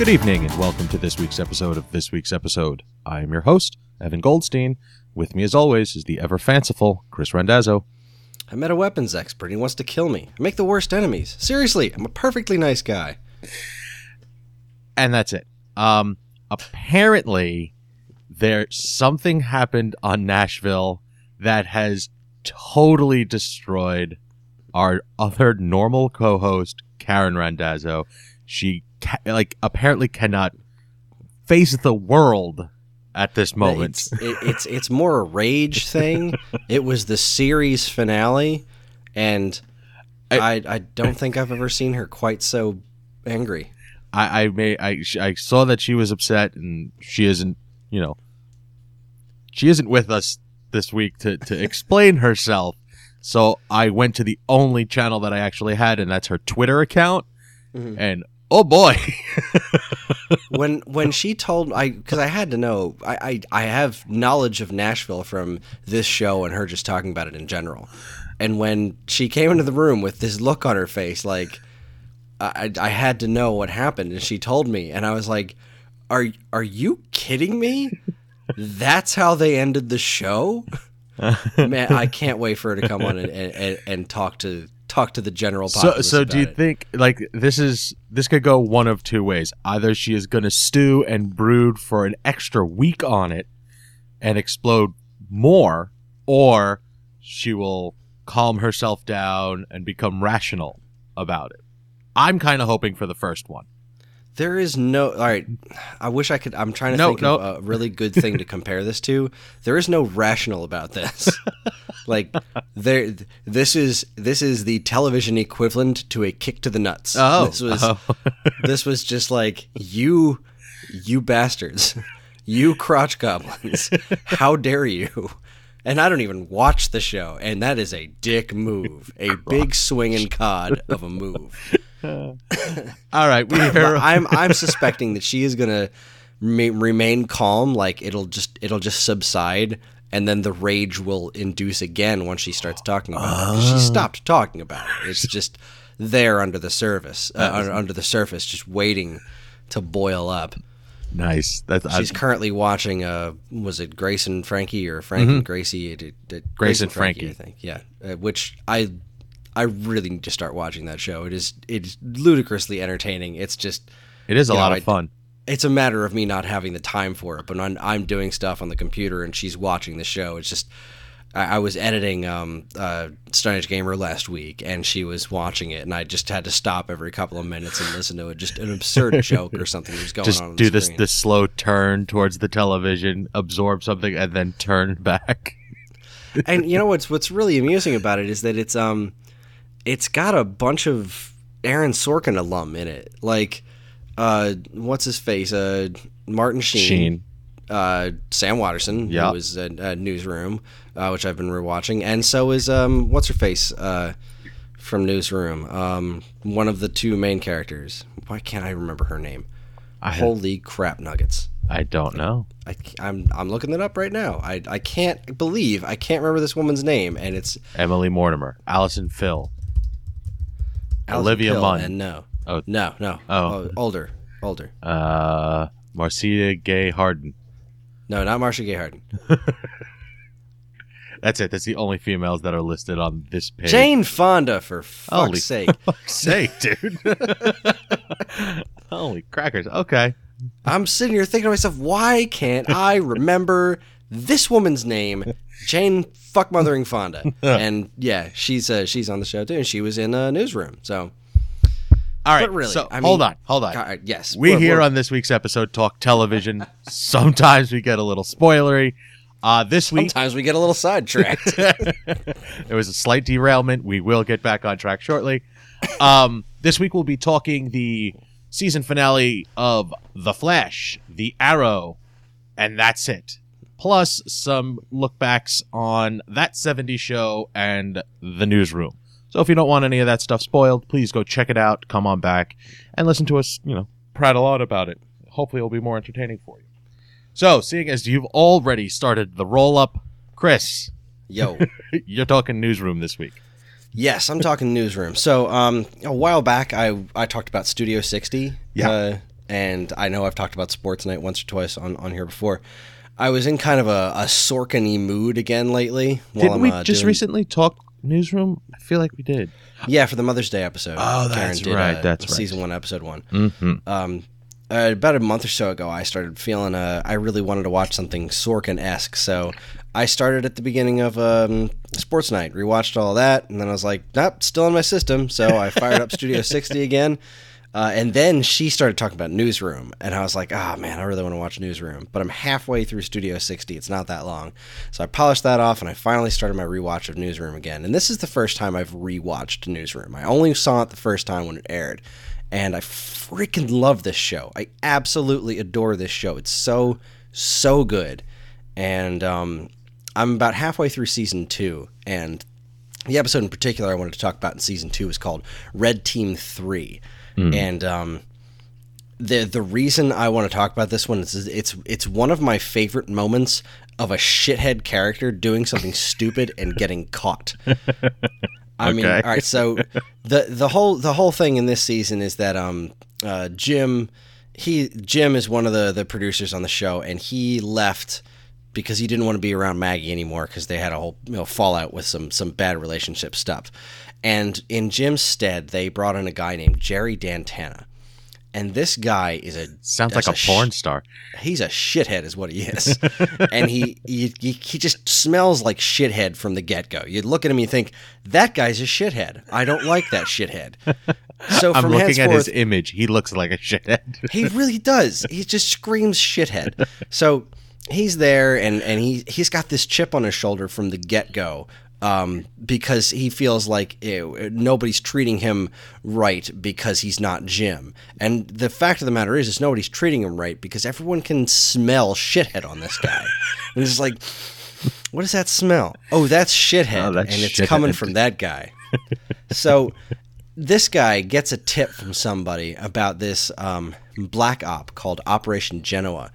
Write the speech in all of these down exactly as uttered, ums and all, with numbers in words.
Good evening and welcome to this week's episode of This Week's Episode. I am your host, Evan Goldstein. With me as always is the ever-fanciful Chris Randazzo. I met a weapons expert and he wants to kill me. I make the worst enemies. Seriously, I'm a perfectly nice guy. And that's it. Um, apparently, there something happened on Nashville that has totally destroyed our other normal co-host, Karen Randazzo. She... Ca- like apparently cannot face the world at this moment. It's it, it's, it's more a rage thing. It was the series finale, and I I, I don't think I've ever seen her quite so angry. I I, may, I I saw that she was upset, and she isn't. You know, she isn't with us this week to to explain herself. So I went to the only channel that I actually had, and that's her Twitter account, mm-hmm. and. Oh boy! when when she told I because I had to know I, I I have knowledge of Nashville from this show and her just talking about it in general, and when she came into the room with this look on her face like I I had to know what happened, and she told me, and I was like, are are you kidding me? That's how they ended the show? Man, I can't wait for her to come on and and, and talk to. Talk to the general populace. So, so about do you it. think like this is this could go one of two ways? Either she is going to stew and brood for an extra week on it and explode more, or she will calm herself down and become rational about it. I'm kind of hoping for the first one. There is no all right. I wish I could. I'm trying to no, think no. of a really good thing to compare this to. There is no rational about this. Like there, this is this is the television equivalent to a kick to the nuts. Oh, this was oh. this was just like you, you bastards, you crotch goblins. How dare you? And I don't even watch the show. And that is a dick move, a big swinging cod of a move. All right, we are... I'm I'm suspecting that she is gonna ma- remain calm. Like it'll just it'll just subside, and then the rage will induce again once she starts talking about uh, it. She stopped talking about it. It's just there under the surface, uh, under the surface, just waiting to boil up. Nice. That's, She's I've... currently watching. Uh, was it Grace and Frankie or Frankie mm-hmm. and Gracie? It, it, it, Grace and Frankie, Frankie, I think. Yeah, uh, which I. I really need to start watching that show. It is it is ludicrously entertaining. It's just... It is a lot know, of fun. I, it's a matter of me not having the time for it, but I'm, I'm doing stuff on the computer and she's watching the show. It's just... I, I was editing um, uh, Stone Age Gamer last week and she was watching it, and I just had to stop every couple of minutes and listen to it. Just an absurd joke or something that was going just on. Just do the this, this slow turn towards the television, absorb something, and then turn back. And you know what's what's really amusing about it is that it's... um. It's got a bunch of Aaron Sorkin alum in it. Like, uh, what's his face? Uh, Martin Sheen. Sheen. Uh, Sam Waterston, yep. who was at, at Newsroom, uh, which I've been rewatching. And so is, um, what's her face uh, from Newsroom? Um, one of the two main characters. Why can't I remember her name? I Holy have... crap nuggets. I don't know. I, I'm I'm looking it up right now. I, I can't believe I can't remember this woman's name. And it's... Emily Mortimer. Allison Phil. Olivia Pill Munn. And no. Oh. No, no. Oh. Older. Older. Uh, Marcia Gay Harden. No, not Marcia Gay Harden. That's it. That's the only females that are listed on this page. Jane Fonda, for fuck's Holy sake. For fuck's sake, dude. Holy crackers. Okay. I'm sitting here thinking to myself, why can't I remember this woman's name? Jane fuck mothering Fonda. And yeah, she's uh, she's on the show too, and she was in a Newsroom. So all right, but really, so I mean, hold on, hold on. God, yes, we we're, here we're... on this week's episode talk television. Sometimes we get a little spoilery. Uh, this Sometimes week, Sometimes we get a little sidetracked. There was a slight derailment. We will get back on track shortly. Um, this week we'll be talking the season finale of The Flash, The Arrow, and that's it. Plus some lookbacks on That seventies Show and The Newsroom. So if you don't want any of that stuff spoiled, please go check it out, come on back, and listen to us, you know, prattle on about it. Hopefully it'll be more entertaining for you. So, seeing as you've already started the roll-up, Chris. Yo. You're talking Newsroom this week. Yes, I'm talking Newsroom. So, um, a while back, I, I talked about Studio sixty. Yeah. Uh, and I know I've talked about Sports Night once or twice on, on here before. I was in kind of a, a Sorkin-y mood again lately. Didn't we uh, just doing... recently talk Newsroom? I feel like we did. Yeah, for the Mother's Day episode. Oh, that's Karen right. Did, uh, that's right. Season one, episode one. Mm-hmm. Um, uh, about a month or so ago, I started feeling uh, I really wanted to watch something Sorkin-esque, so I started at the beginning of um, Sports Night, rewatched all that, and then I was like, nope, still in my system, so I fired up Studio sixty again. Uh, and then she started talking about Newsroom, and I was like, oh, man, I really want to watch Newsroom. But I'm halfway through Studio sixty. It's not that long. So I polished that off, and I finally started my rewatch of Newsroom again. And this is the first time I've rewatched Newsroom. I only saw it the first time when it aired. And I freaking love this show. I absolutely adore this show. It's so, so good. And um, I'm about halfway through season two, and the episode in particular I wanted to talk about in season two is called Red Team three. Mm. And um, the the reason I want to talk about this one is it's it's one of my favorite moments of a shithead character doing something stupid and getting caught. I mean, okay. All right. So the the whole the whole thing in this season is that um uh, Jim he Jim is one of the the producers on the show, and he left because he didn't want to be around Maggie anymore because they had a whole you know, fallout with some some bad relationship stuff. And in Jim's stead, they brought in a guy named Jerry Dantana. And this guy is a... Sounds like a, a porn sh- star. He's a shithead is what he is. And he, he he just smells like shithead from the get-go. You look at him and you think, that guy's a shithead. I don't like that shithead. So from I'm looking at his image. He looks like a shithead. He really does. He just screams shithead. So he's there, and, and he, he's got this chip on his shoulder from the get-go. Um, because he feels like ew, nobody's treating him right because he's not Jim. And the fact of the matter is, is nobody's treating him right because everyone can smell shithead on this guy. And it's like, what does that smell? Oh, that's shithead. Oh, that's and it's shithead. Coming from that guy. So this guy gets a tip from somebody about this um, black op called Operation Genoa.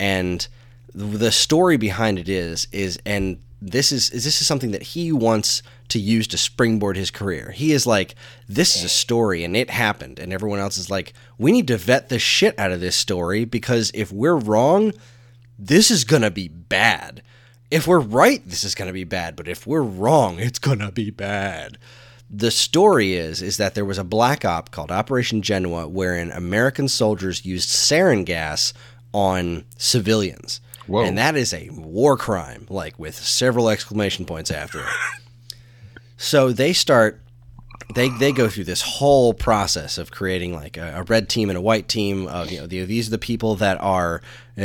And the story behind it is, is and This is this is something that he wants to use to springboard his career. He is like, this is a story, and it happened. And everyone else is like, we need to vet the shit out of this story, because if we're wrong, this is going to be bad. If we're right, this is going to be bad. But if we're wrong, it's going to be bad. The story is, is that there was a black op called Operation Genoa, wherein American soldiers used sarin gas on civilians. Whoa. And that is a war crime, like with several exclamation points after it. So they start, they they go through this whole process of creating like a, a red team and a white team. Of, you know, the, these are the people that are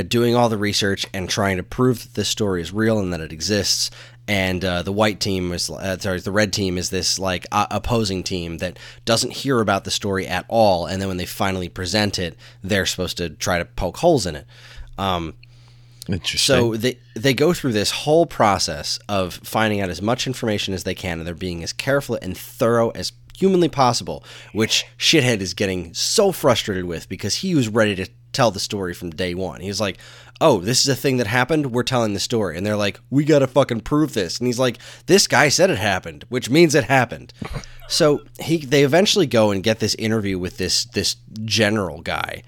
doing all the research and trying to prove that this story is real and that it exists. And uh, the white team is, uh, sorry, the red team is this like uh, opposing team that doesn't hear about the story at all. And then when they finally present it, they're supposed to try to poke holes in it. Um, So they, they go through this whole process of finding out as much information as they can, and they're being as careful and thorough as humanly possible, which shithead is getting so frustrated with because he was ready to tell the story from day one. He was like, oh, this is a thing that happened. We're telling the story. And they're like, we got to fucking prove this. And he's like, this guy said it happened, which means it happened. So he they eventually go and get this interview with this this general guy.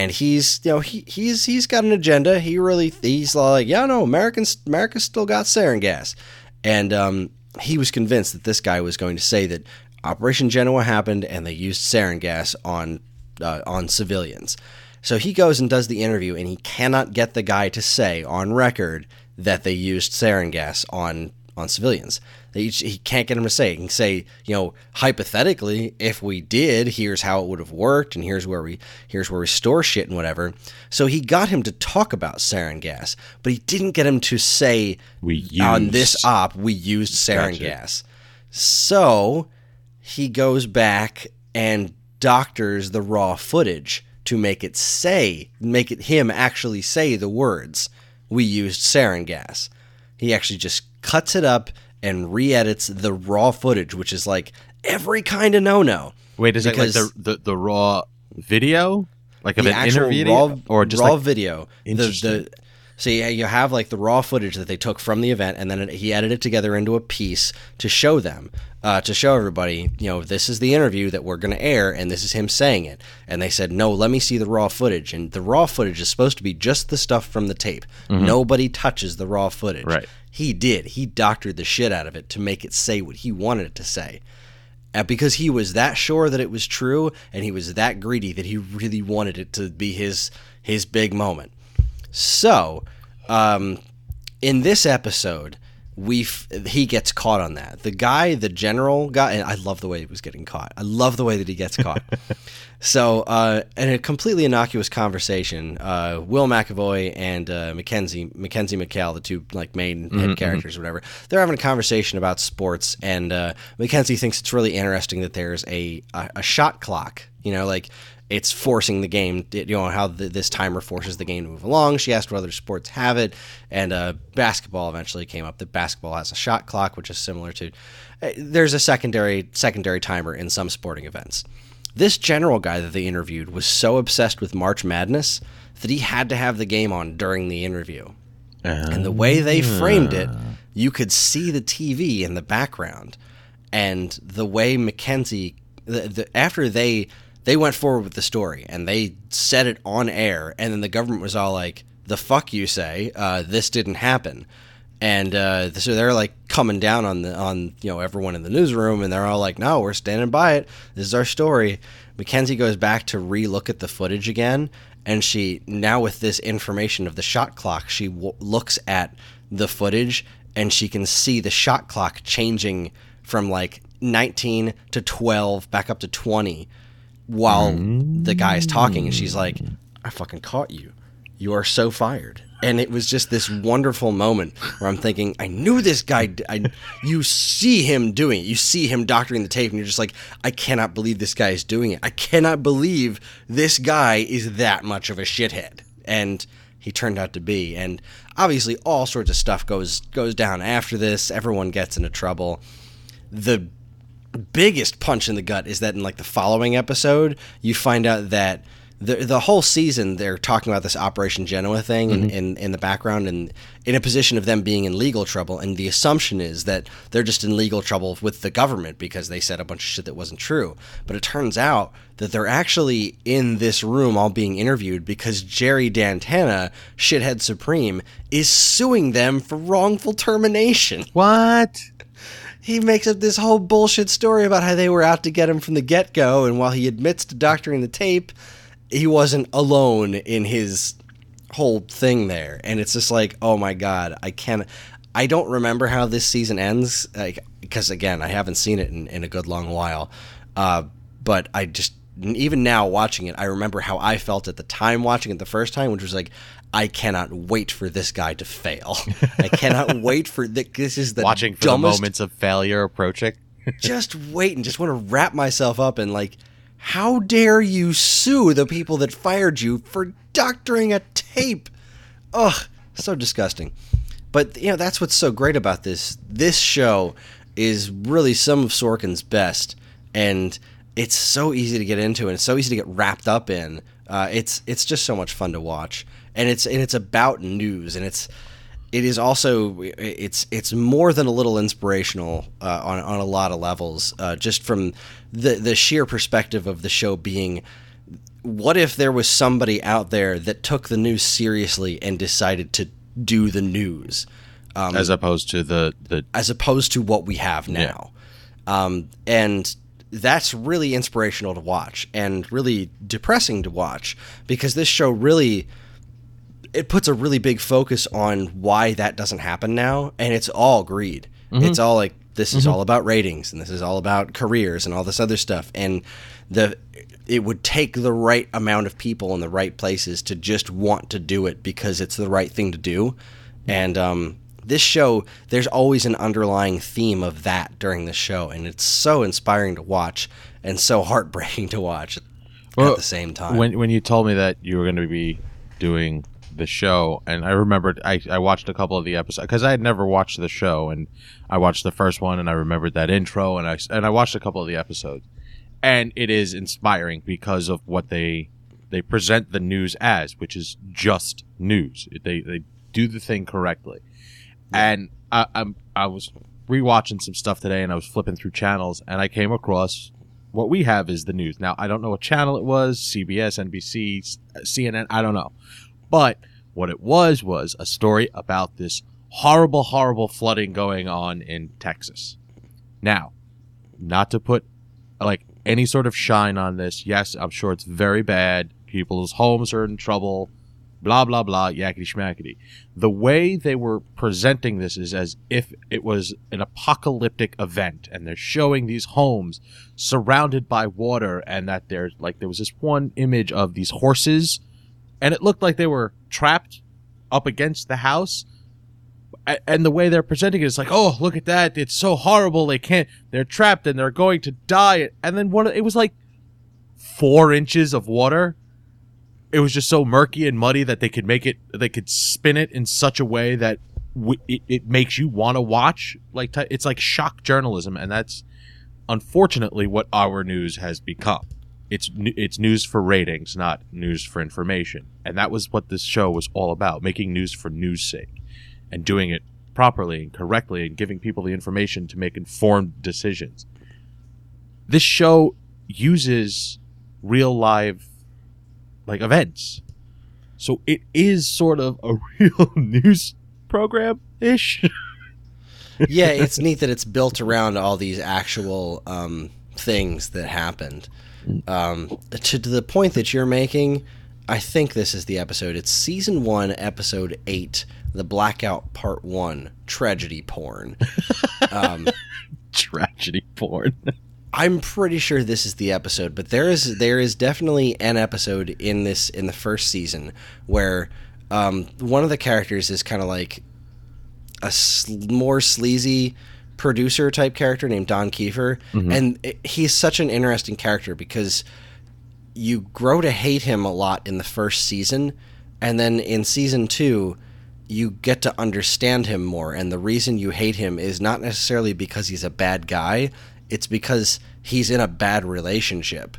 And he's, you know, he he's he's got an agenda. He really he's like, yeah, no, Americans, America's still got sarin gas, and um, he was convinced that this guy was going to say that Operation Genoa happened and they used sarin gas on uh, on civilians. So he goes and does the interview, and he cannot get the guy to say on record that they used sarin gas on on civilians. They, he can't get him to say. He can say, you know, hypothetically, if we did, here's how it would have worked, and here's where we here's where we store shit and whatever. So he got him to talk about sarin gas, but he didn't get him to say we used, on this op we used sarin gotcha. gas. So he goes back and doctors the raw footage to make it say, make it him actually say the words we used sarin gas. He actually just cuts it up and re-edits the raw footage, which is like every kind of no-no. Wait, is it like the, the the raw video, like of an interview, or just raw like... video? Interesting. The, the, So you have like the raw footage that they took from the event, and then he edited it together into a piece to show them, uh, to show everybody, you know, this is the interview that we're going to air, and this is him saying it. And they said, no, let me see the raw footage. And the raw footage is supposed to be just the stuff from the tape. Mm-hmm. Nobody touches the raw footage. Right. He did. He doctored the shit out of it to make it say what he wanted it to say. And because he was that sure that it was true, and he was that greedy that he really wanted it to be his his big moment. So, um, in this episode, we f- he gets caught on that. The guy, the general guy, and I love the way he was getting caught. I love the way that he gets caught. So, uh, in a completely innocuous conversation, uh, Will McAvoy and uh, Mackenzie Mackenzie McHale, the two like main mm-hmm, head characters, mm-hmm. or whatever, they're having a conversation about sports, and uh, Mackenzie thinks it's really interesting that there's a a, a shot clock. You know, like. It's forcing the game, you know, how the, this timer forces the game to move along. She asked what other sports have it, and uh, basketball eventually came up. That basketball has a shot clock, which is similar to... Uh, there's a secondary secondary timer in some sporting events. This general guy that they interviewed was so obsessed with March Madness that he had to have the game on during the interview. Uh, and the way they framed it, you could see the T V in the background. And the way Mackenzie... The, the, after they... They went forward with the story, and they said it on air, and then the government was all like, the fuck you say, uh, this didn't happen. And uh, so they're like coming down on the on you know everyone in the newsroom, and they're all like, no, we're standing by it. This is our story. Mackenzie goes back to re-look at the footage again, and she, now with this information of the shot clock, she w- looks at the footage, and she can see the shot clock changing from like nineteen to twelve back up to twenty while the guy's talking, and she's like, I fucking caught you. You are so fired. And it was just this wonderful moment where I'm thinking, I knew this guy. D- I, you see him doing it. You see him doctoring the tape, and you're just like, I cannot believe this guy is doing it. I cannot believe this guy is that much of a shithead. And he turned out to be. And obviously all sorts of stuff goes goes down after this. Everyone gets into trouble. The biggest punch in the gut is that in like the following episode, you find out that the the whole season they're talking about this Operation Genoa thing mm-hmm. in, in, in the background, and in a position of them being in legal trouble. And the assumption is that they're just in legal trouble with the government because they said a bunch of shit that wasn't true. But it turns out that they're actually in this room all being interviewed because Jerry Dantana, shithead supreme, is suing them for wrongful termination. What? He makes up this whole bullshit story about how they were out to get him from the get-go, and while he admits to doctoring the tape, he wasn't alone in his whole thing there. And it's just like, oh my god, I can't... I don't remember how this season ends, because, like, again, I haven't seen it in, in a good long while. Uh, but I just... Even now, watching it, I remember how I felt at the time watching it the first time, which was like, I cannot wait for this guy to fail. I cannot wait for the, this is the watching for dumbest, the moments of failure approaching. Just wait and just want to wrap myself up in like, how dare you sue the people that fired you for doctoring a tape? Ugh, so disgusting. But you know that's what's so great about this. This show is really some of Sorkin's best, and it's so easy to get into, and it's so easy to get wrapped up in. Uh, it's it's just so much fun to watch. And it's and it's about news, and it's it is also it's it's more than a little inspirational uh, on on a lot of levels, uh, just from the the sheer perspective of the show being, what if there was somebody out there that took the news seriously and decided to do the news, um, as opposed to the, the as opposed to what we have now, yeah. um, and. That's really inspirational to watch and really depressing to watch, because this show really, it puts a really big focus on why that doesn't happen now. And it's all greed. Mm-hmm. It's all like, this mm-hmm. is all about ratings, and this is all about careers and all this other stuff. And the, it would take the right amount of people in the right places to just want to do it because it's the right thing to do. And, um, this show, there's always an underlying theme of that during the show, and it's so inspiring to watch and so heartbreaking to watch well, at the same time. When when you told me that you were going to be doing the show, and I remembered I, I watched a couple of the episodes, because I had never watched the show, and I watched the first one, and I remembered that intro, and I, and I watched a couple of the episodes. And it is inspiring because of what they they present the news as, which is just news. They... they do the thing correctly. And I, I'm I was rewatching some stuff today, and I was flipping through channels, and I came across what we have is the news. Now, I don't know what channel it was, C B S, N B C, C N N, I don't know. But what it was was a story about this horrible, horrible flooding going on in Texas. Now, not to put like any sort of shine on this. Yes, I'm sure it's very bad. People's homes are in trouble. Blah, blah, blah, yakety schmackety. The way they were presenting this is as if it was an apocalyptic event, and they're showing these homes surrounded by water, and that there's like there was this one image of these horses, and it looked like they were trapped up against the house. And the way they're presenting it is like, oh, look at that. It's so horrible. They can't, they're trapped and they're going to die. And then one, it was like four inches of water. It was just so murky and muddy that they could make it, they could spin it in such a way that w- it, it makes you want to watch. Like t- it's like shock journalism, and that's unfortunately what our news has become. It's it's news for ratings, not news for information. And that was what this show was all about: making news for news' sake, and doing it properly and correctly, and giving people the information to make informed decisions. This show uses real live, like, events. So it is sort of a real news program-ish. Yeah, it's neat that it's built around all these actual um, things that happened. Um, to, to the point that you're making, I think this is the episode. It's season one, episode eight, The Blackout Part one, Tragedy Porn. Um, tragedy porn. I'm pretty sure this is the episode, but there is there is definitely an episode in this in the first season where um, one of the characters is kind of like a sl- more sleazy producer type character named Don Keefer, mm-hmm. and it, he's such an interesting character because you grow to hate him a lot in the first season, and then in season two, you get to understand him more, and the reason you hate him is not necessarily because he's a bad guy. It's because he's in a bad relationship,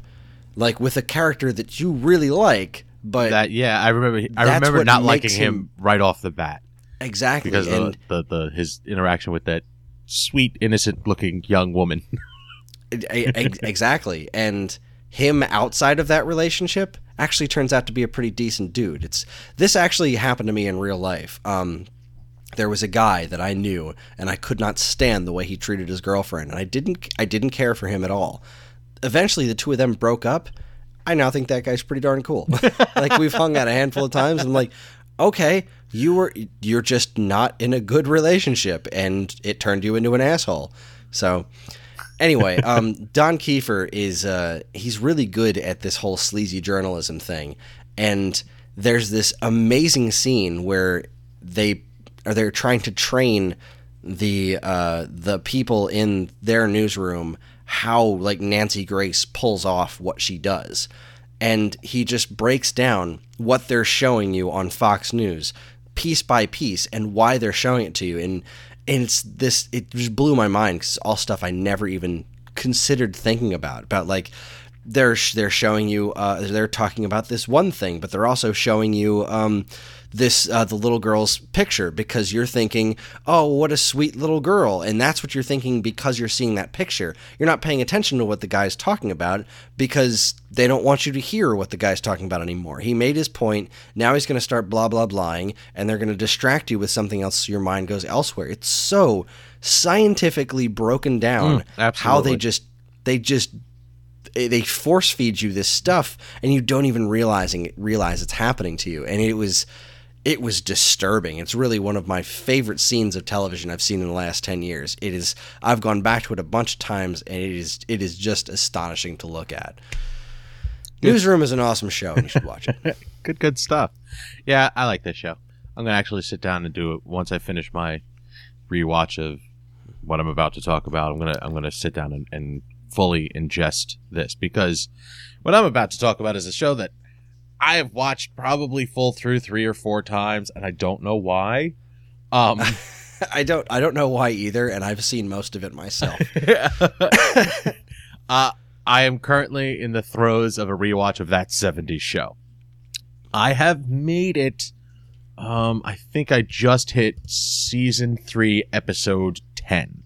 like with a character that you really like, but that, yeah, I remember. I remember not liking him, him right off the bat. Exactly, because and, of the, the, the his interaction with that sweet, innocent-looking young woman. Exactly, and him outside of that relationship actually turns out to be a pretty decent dude. It's this actually happened to me in real life. Um, There was a guy that I knew, and I could not stand the way he treated his girlfriend, and I didn't I didn't care for him at all. Eventually, the two of them broke up. I now think that guy's pretty darn cool. Like, we've hung out a handful of times, and I'm like, okay, you were, you're just not in a good relationship, and it turned you into an asshole. So, anyway, um, Don Keefer is uh, he's really good at this whole sleazy journalism thing, and there's this amazing scene where they... or they're trying to train the uh, the people in their newsroom how, like, Nancy Grace pulls off what she does. And he just breaks down what they're showing you on Fox News, piece by piece, and why they're showing it to you. And, and it's this, it just blew my mind, because it's all stuff I never even considered thinking about, about, like, they're they're showing you, uh, they're talking about this one thing, but they're also showing you... Um, this uh, the little girl's picture, because you're thinking, oh, what a sweet little girl, and that's what you're thinking because you're seeing that picture. You're not paying attention to what the guy's talking about, because they don't want you to hear what the guy's talking about anymore. He made his point. Now he's going to start blah blah blahing, and they're going to distract you with something else, so your mind goes elsewhere. It's so scientifically broken down mm, how they just they just they force feed you this stuff, and you don't even realizing it, realize it's happening to you. And it was It was disturbing. It's really one of my favorite scenes of television I've seen in the last ten years. It is. I've gone back to it a bunch of times, and it is it is just astonishing to look at. Newsroom is an awesome show, and you should watch it. Good, good stuff. Yeah, I like this show. I'm going to actually sit down and do it once I finish my rewatch of what I'm about to talk about. I'm going to I'm going to sit down and, and fully ingest this, because what I'm about to talk about is a show that I have watched probably full through three or four times, and I don't know why. Um, I don't. I don't know why either, and I've seen most of it myself. uh, I am currently in the throes of a rewatch of That seventies Show. I have made it Um, I think I just hit season three, episode ten.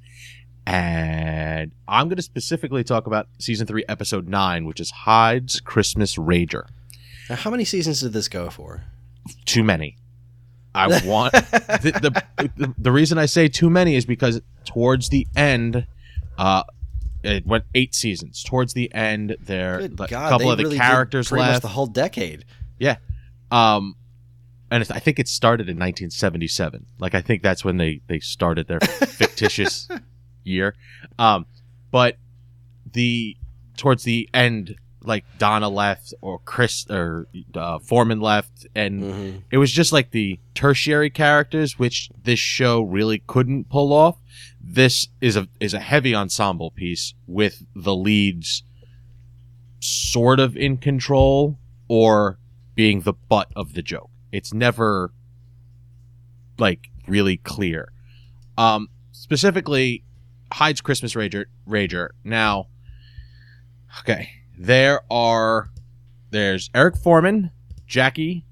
And I'm going to specifically talk about season three, episode nine, which is Hyde's Christmas Rager. Now, how many seasons did this go for? Too many. I want the, the the reason I say too many is because towards the end, uh, it went eight seasons. Towards the end, there a couple of the really characters pretty left. Much the whole decade. Yeah, um, and it's, I think it started in nineteen seventy-seven. Like I think that's when they they started their fictitious year. Um, but the towards the end. Like Donna left, or Chris, or uh, Foreman left, and mm-hmm. it was just like the tertiary characters, which this show really couldn't pull off. This is a is a heavy ensemble piece with the leads sort of in control or being the butt of the joke. It's never like really clear. Um, specifically, Hyde's Christmas Rager. Rager. Now, okay. There are, there's Eric Foreman, Jackie,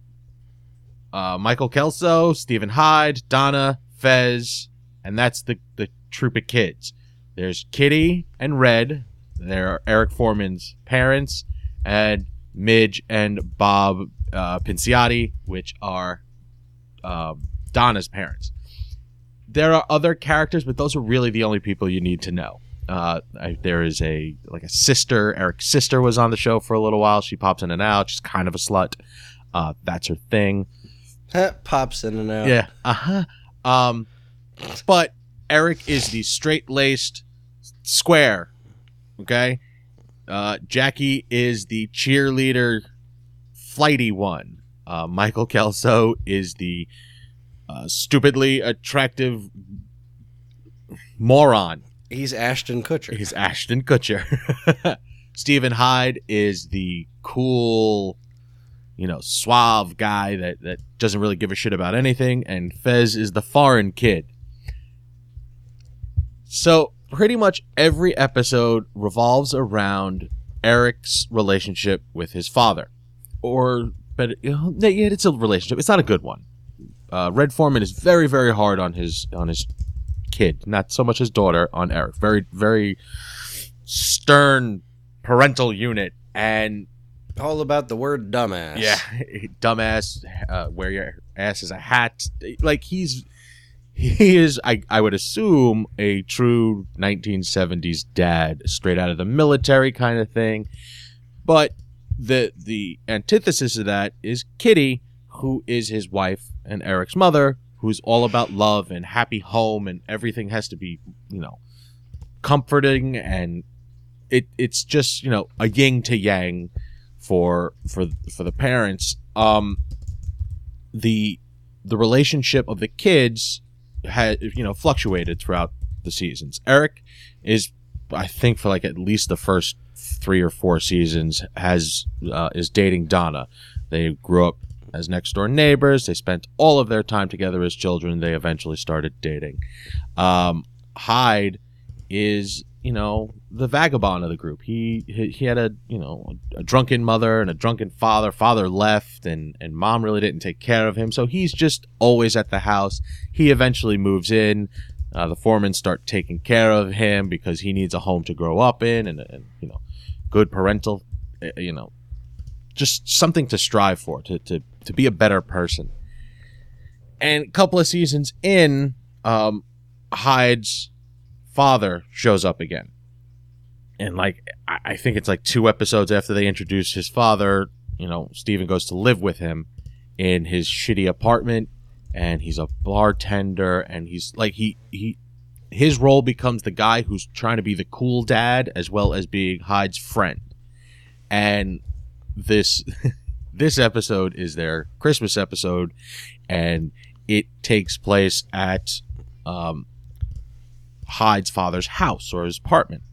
uh, Michael Kelso, Stephen Hyde, Donna, Fez, and that's the, the troop of kids. There's Kitty and Red. There are Eric Foreman's parents, and Midge and Bob uh, Pinciotti, which are uh, Donna's parents. There are other characters, but those are really the only people you need to know. Uh, I, there is a like a sister. Eric's sister was on the show for a little while. She pops in and out. She's kind of a slut. Uh, that's her thing. Pops in and out. Yeah. Uh huh. Um, but Eric is the straight-laced square. Okay. Uh, Jackie is the cheerleader, flighty one. Uh, Michael Kelso is the uh, stupidly attractive moron. He's Ashton Kutcher. He's Ashton Kutcher. Stephen Hyde is the cool, you know, suave guy that, that doesn't really give a shit about anything. And Fez is the foreign kid. So pretty much every episode revolves around Eric's relationship with his father. Or, but you know, it's a relationship. It's not a good one. Uh, Red Foreman is very, very hard on his on his... kid, not so much his daughter, on Eric. Very, very stern parental unit, and all about the word dumbass. Yeah, dumbass. Uh, wear your ass as a hat. Like he's, he is. I, I would assume a true nineteen seventies dad, straight out of the military kind of thing. But the the antithesis of that is Kitty, who is his wife and Eric's mother, who's all about love and happy home, and everything has to be, you know, comforting, and it it's just, you know, a yin to yang for for for the parents. Um, the the relationship of the kids had, you know, fluctuated throughout the seasons. Eric is, I think, for like at least the first three or four seasons, has uh, is dating Donna. They grew up as next-door neighbors. They spent all of their time together as children. They eventually started dating. Um, Hyde is, you know, the vagabond of the group. He he, he had a, you know, a drunken mother and a drunken father. Father left, and, and mom really didn't take care of him. So he's just always at the house. He eventually moves in. Uh, the foremen start taking care of him because he needs a home to grow up in, and, and you know, good parental, you know, just something to strive for, to, to, to be a better person. And a couple of seasons in, um, Hyde's father shows up again. And like, I, I think it's like two episodes after they introduce his father, you know, Stephen goes to live with him in his shitty apartment, and he's a bartender, and he's like, he, he, his role becomes the guy who's trying to be the cool dad as well as being Hyde's friend. And this, this episode is their Christmas episode, and it takes place at um, Hyde's father's house or his apartment.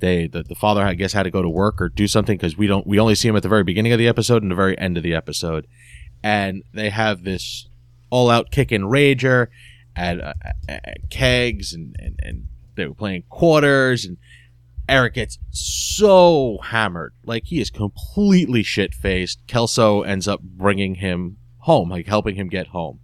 They, the, the father, I guess, had to go to work or do something, because we don't, we only see him at the very beginning of the episode and the very end of the episode. And they have this all-out kick and rager at, uh, at kegs, and, and, and they were playing quarters, and Eric gets so hammered. Like, he is completely shit-faced. Kelso ends up bringing him home, like helping him get home.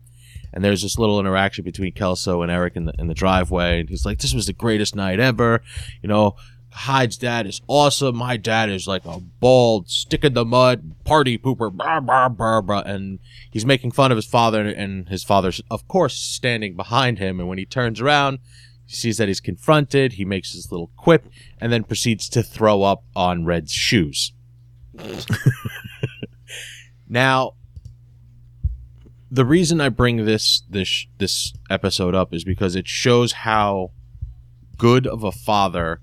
And there's this little interaction between Kelso and Eric in the, in the driveway. And he's like, this was the greatest night ever. You know, Hyde's dad is awesome. My dad is like a bald, stick in the mud, party pooper. Blah, blah, blah, blah. And he's making fun of his father. And his father's, of course, standing behind him. And when he turns around, he sees that he's confronted. He makes this little quip and then proceeds to throw up on Red's shoes. Now, the reason I bring this this this episode up is because it shows how good of a father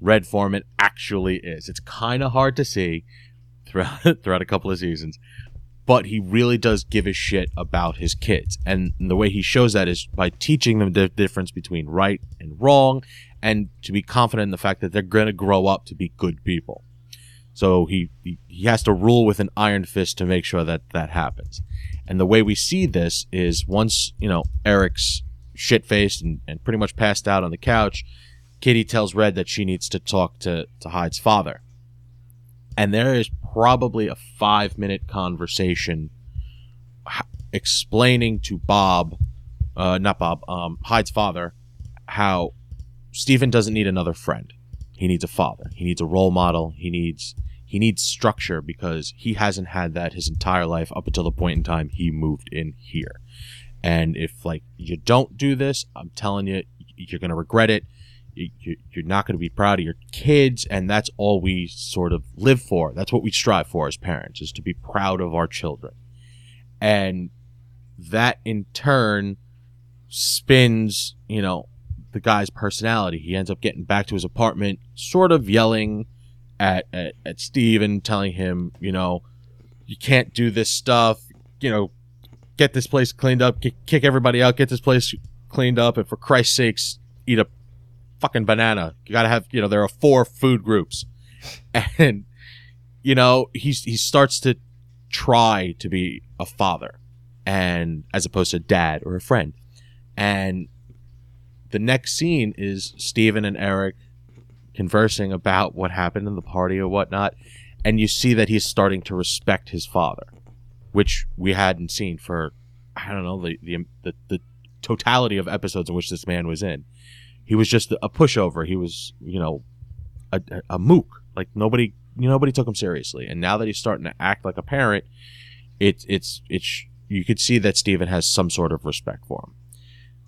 Red Foreman actually is. It's kind of hard to see throughout throughout a couple of seasons, but he really does give a shit about his kids. And the way he shows that is by teaching them the difference between right and wrong, and to be confident in the fact that they're going to grow up to be good people. So he, he he has to rule with an iron fist to make sure that that happens. And the way we see this is once, you know, Eric's shit-faced and, and pretty much passed out on the couch, Kitty tells Red that she needs to talk to, to Hyde's father. And there is probably a five-minute conversation explaining to Bob, uh, not Bob, um, Hyde's father, how Stephen doesn't need another friend. He needs a father. He needs a role model. He needs he needs structure because he hasn't had that his entire life up until the point in time he moved in here. And if like you don't do this, I'm telling you, you're going to regret it. You're not going to be proud of your kids. And that's all we sort of live for. That's what we strive for as parents, is to be proud of our children. And that in turn spins, you know, the guy's personality. He ends up getting back to his apartment, sort of yelling at, at at Steve and telling him, you know, you can't do this stuff, you know, get this place cleaned up, kick, kick everybody out, get this place cleaned up, and for Christ's sakes, eat a fucking banana. You gotta have, you know, there are four food groups. And, you know, he's, he starts to try to be a father, and as opposed to dad or a friend. And the next scene is Stephen and Eric conversing about what happened in the party or whatnot, and you see that he's starting to respect his father, which we hadn't seen for, I don't know, the the the, the totality of episodes in which this man was in. He was just a pushover. He was, you know, a, a mook. Like nobody, you know, nobody took him seriously. And now that he's starting to act like a parent, it's it's it's you could see that Stephen has some sort of respect for him.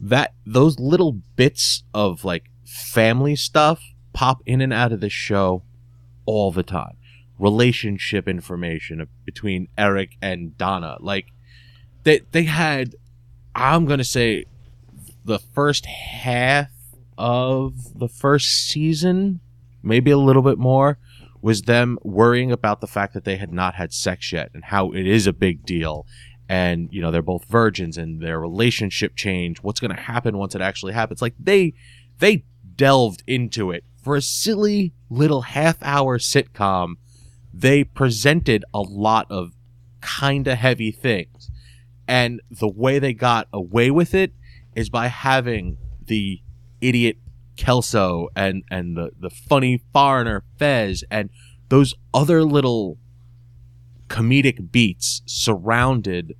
That those little bits of like family stuff pop in and out of this show all the time. Relationship information between Eric and Donna, like they they had, I'm gonna say, the first half of the first season, maybe a little bit more, was them worrying about the fact that they had not had sex yet and how it is a big deal. And, you know, they're both virgins and their relationship change. What's going to happen once it actually happens? Like, they they delved into it. For a silly little half-hour sitcom, they presented a lot of kind of heavy things. And the way they got away with it is by having the idiot Kelso and, and the, the funny foreigner Fez and those other little comedic beats surrounded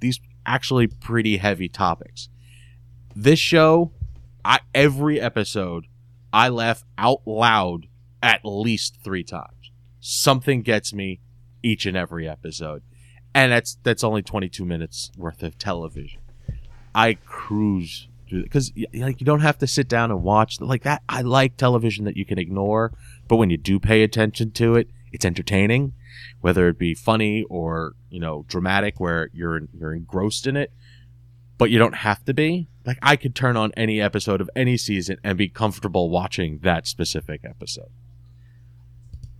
these actually pretty heavy topics. This show, I, every episode, I laugh out loud at least three times. Something gets me each and every episode. And that's that's only twenty-two minutes worth of television. I cruise through, because like you don't have to sit down and watch like that. I like television that you can ignore, but when you do pay attention to it, it's entertaining, whether it be funny or, you know, dramatic, where you're you're engrossed in it, but you don't have to be. Like, I could turn on any episode of any season and be comfortable watching that specific episode.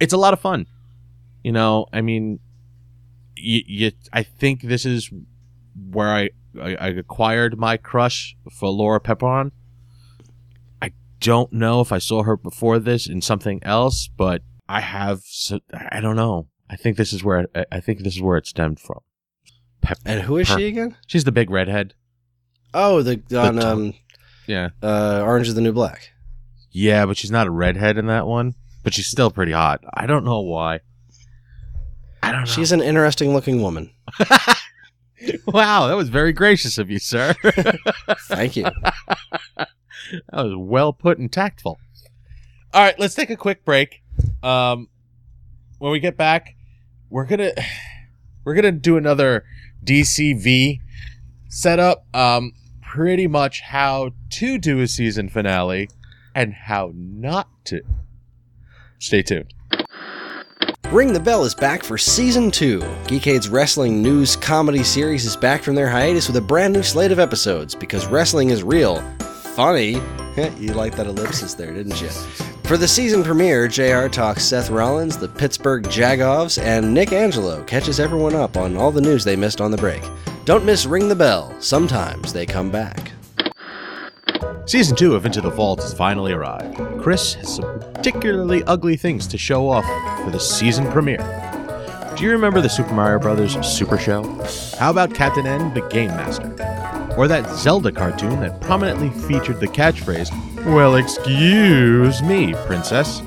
It's a lot of fun, you know. I mean, you, you I think this is where I, I I acquired my crush for Laura Pepperon. I don't know if I saw her before this in something else, but I have, I don't know. I think this is where, I think this is where it stemmed from. Pep- and who is her. She again? She's the big redhead. Oh, the, on, the um, yeah. Uh, Orange is the New Black. Yeah, but she's not a redhead in that one, but she's still pretty hot. I don't know why. I don't know. She's an interesting looking woman. Wow, that was very gracious of you, sir. Thank you. That was well put and tactful. All right, let's take a quick break. Um, when we get back, we're gonna we're gonna do another D C V setup. Um, pretty much how to do a season finale and how not to. Stay tuned. Ring the Bell is back for Season two. Geekade's wrestling news comedy series is back from their hiatus with a brand new slate of episodes, because wrestling is real. Funny. You liked that ellipsis there, didn't you? For the season premiere, J R talks Seth Rollins, the Pittsburgh Jagoffs, and Nick Angelo catches everyone up on all the news they missed on the break. Don't miss Ring the Bell. Sometimes they come back. Season two of Into the Vault has finally arrived. Chris has some particularly ugly things to show off for the season premiere. Do you remember the Super Mario Brothers Super Show? How about Captain N, the Game Master? Or that Zelda cartoon that prominently featured the catchphrase, "Well, excuse me, Princess."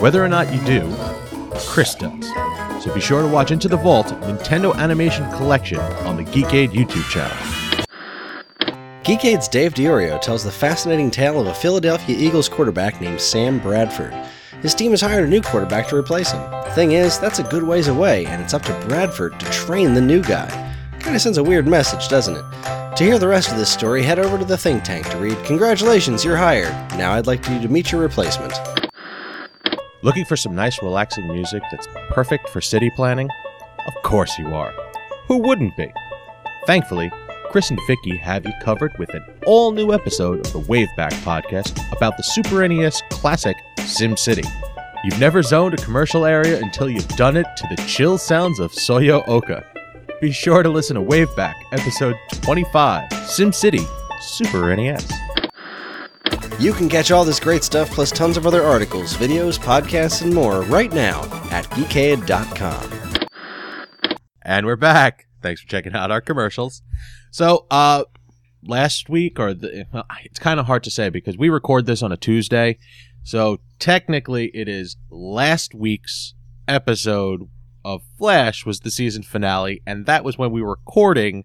Whether or not you do, Chris does. So be sure to watch Into the Vault Nintendo Animation Collection on the Geekade YouTube channel. Geekade's Dave Diorio tells the fascinating tale of a Philadelphia Eagles quarterback named Sam Bradford. His team has hired a new quarterback to replace him. The thing is, that's a good ways away, and it's up to Bradford to train the new guy. Kind of sends a weird message, doesn't it? To hear the rest of this story, head over to the think tank to read "Congratulations, you're hired. Now I'd like you to meet your replacement." Looking for some nice, relaxing music that's perfect for city planning? Of course you are. Who wouldn't be? Thankfully, Chris and Vicky have you covered with an all-new episode of the Waveback Podcast about the Super N E S classic SimCity. You've never zoned a commercial area until you've done it to the chill sounds of Soyo Oka. Be sure to listen to Waveback, episode twenty-five, SimCity, Super N E S. You can catch all this great stuff, plus tons of other articles, videos, podcasts, and more right now at geekade dot com. And we're back. Thanks for checking out our commercials. So, uh, last week, or the, it's kind of hard to say because we record this on a Tuesday. So, technically, it is last week's episode of Flash was the season finale. And that was when we were recording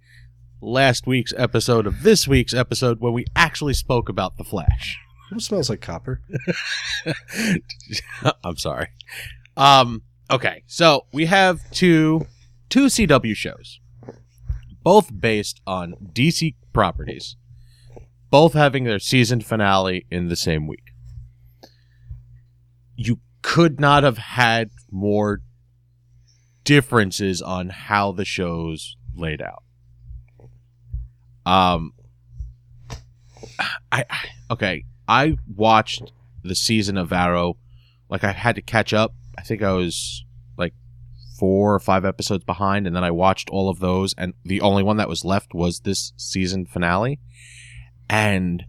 last week's episode of this week's episode when we actually spoke about The Flash. It smells like copper. I'm sorry. Um, okay. So, we have two, two C W shows. Both based on D C properties, both having their season finale in the same week. You could not have had more differences on how the shows laid out. Um, I, I okay, I watched the season of Arrow. Like, I had to catch up. I think I was four or five episodes behind, and then I watched all of those, and the only one that was left was this season finale, and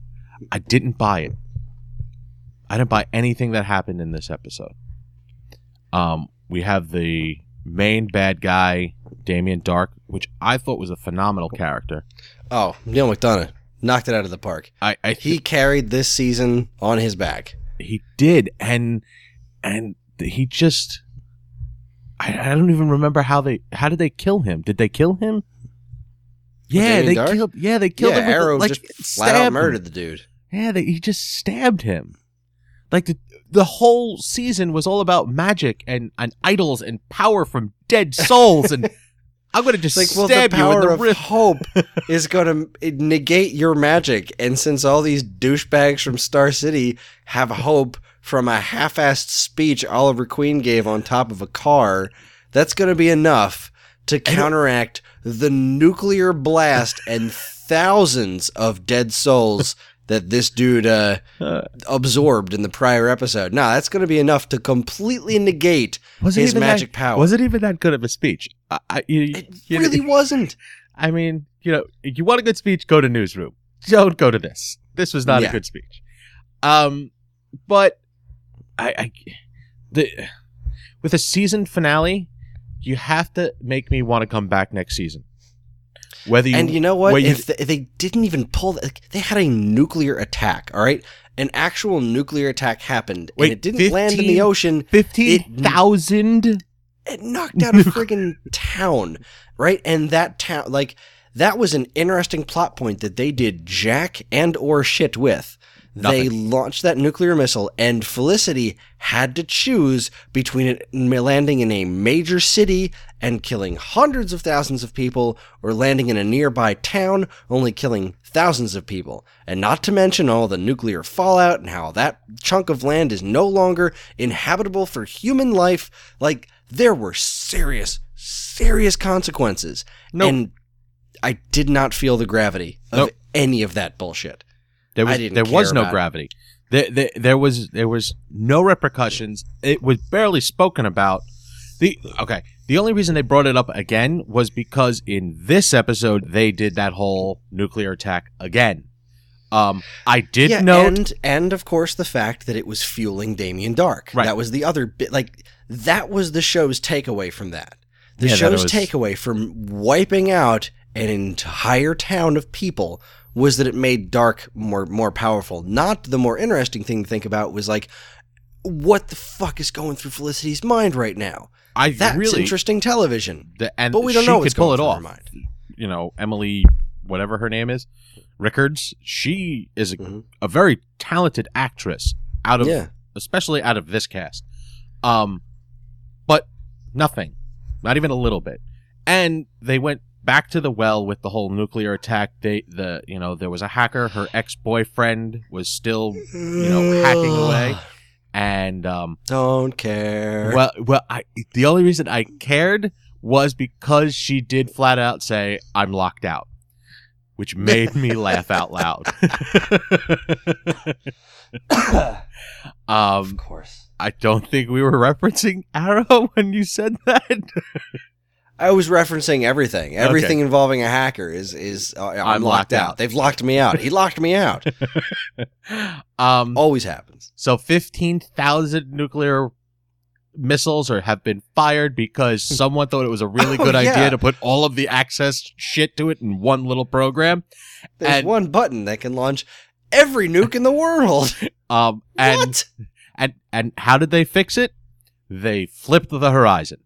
I didn't buy it. I didn't buy anything that happened in this episode. Um, we have the main bad guy, Damien Dark, which I thought was a phenomenal character. Oh, Neil McDonough knocked it out of the park. I, I th- he carried this season on his back. He did, and and he just... I don't even remember how they. How did they kill him? Did they kill him? Yeah, they Dark? killed. Yeah, they killed yeah, him. With Arrow the, like, just flat out murdered him. The dude. Yeah, they, he just stabbed him. Like the the whole season was all about magic and, and idols and power from dead souls. And I'm gonna just like, stab well, the power you in the of riff. Hope is gonna negate your magic. And since all these douchebags from Star City have hope from a half-assed speech Oliver Queen gave on top of a car, that's going to be enough to counteract the nuclear blast and thousands of dead souls that this dude uh, absorbed in the prior episode. No, that's going to be enough to completely negate his magic that, power. Was it even that good of a speech? I, I, you, it you really know, wasn't. I mean, you know, if you want a good speech, go to Newsroom. Don't go to this. This was not yeah. a good speech. Um, But... I, I the with a season finale, you have to make me want to come back next season. Whether you, and you know what, if, you, the, if they didn't even pull, the, they had a nuclear attack. All right, an actual nuclear attack happened, wait, and it didn't fifteen, land in the ocean. Fifteen thousand. It knocked out a friggin' town, right? And that town, like that was an interesting plot point that they did jack and or shit with. Nothing. They launched that nuclear missile, and Felicity had to choose between landing in a major city and killing hundreds of thousands of people, or landing in a nearby town, only killing thousands of people. And not to mention all the nuclear fallout and how that chunk of land is no longer inhabitable for human life. Like, there were serious, serious consequences. Nope. And I did not feel the gravity of nope. any of that bullshit. There was, I didn't there care was no about gravity. There, there, there was there was no repercussions. It was barely spoken about. The okay. The only reason they brought it up again was because in this episode they did that whole nuclear attack again. Um, I did yeah, note, and and of course the fact that it was fueling Damien Dark. Right. That was the other bit. Like, that was the show's takeaway from that. The yeah, show's that was... takeaway from wiping out an entire town of people was that it made Dark more more powerful. Not the more interesting thing to think about was, like, what the fuck is going through Felicity's mind right now? I That's really, interesting television. The, and but we don't know what's going through her mind. You know, Emily, whatever her name is, Rickards, she is a, mm-hmm. a very talented actress, out of yeah. especially out of this cast. Um, but nothing. Not even a little bit. And they went back to the well with the whole nuclear attack. They, the you know, there was a hacker. Her ex-boyfriend was still, you know, hacking away, and um, don't care. Well, well, I, the only reason I cared was because she did flat out say, "I'm locked out," which made me laugh out loud. um, of course, I don't think we were referencing Arrow when you said that. I was referencing everything. Everything okay. involving a hacker is is uh, I'm, I'm locked, locked out. out. They've locked me out. He locked me out. um, Always happens. So fifteen thousand nuclear missiles are have been fired because someone thought it was a really oh, good yeah. idea to put all of the access shit to it in one little program. There's and, one button that can launch every nuke in the world. Um, and, what? And, and how did they fix it? They flipped the horizon.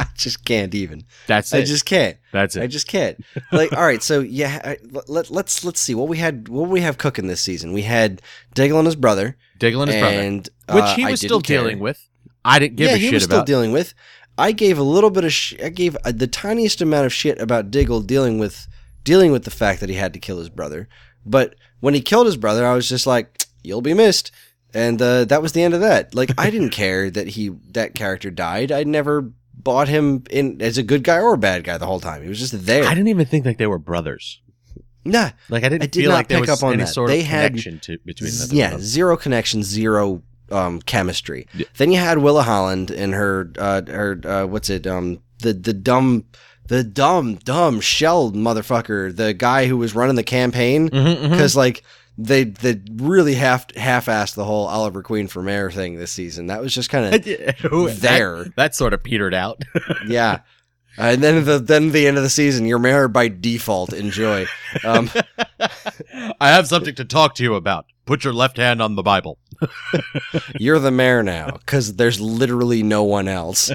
I just can't even. That's it. I just can't. That's it. I just can't. Like, all right, so yeah, I, let, let's let's see what we had. What we have cooking this season? We had Diggle and his brother. Diggle and his and, brother, uh, which he was still care. dealing with. I didn't give yeah, a shit about. Yeah, he was still it. dealing with. I gave a little bit of. Sh- I gave a, the tiniest amount of shit about Diggle dealing with dealing with the fact that he had to kill his brother. But when he killed his brother, I was just like, "You'll be missed." And uh, that was the end of that. Like, I didn't care that he that character died. I never. Bought him in as a good guy or a bad guy the whole time. He was just there. I didn't even think like they were brothers. Nah, like I didn't I did feel like there was up on any that. sort they of had, connection to, between them. Yeah, them. zero connection, zero um, chemistry. Yeah. Then you had Willa Holland and her uh, her uh, what's it um the the dumb the dumb dumb shell motherfucker, the guy who was running the campaign because mm-hmm, mm-hmm. like. They they really half half-assed the whole Oliver Queen for mayor thing this season. That was just kind of there. That, that sort of petered out. yeah, uh, and then the then the end of the season, you're mayor by default. Enjoy. Um, I have something to talk to you about. Put your left hand on the Bible. You're the mayor now, because there's literally no one else.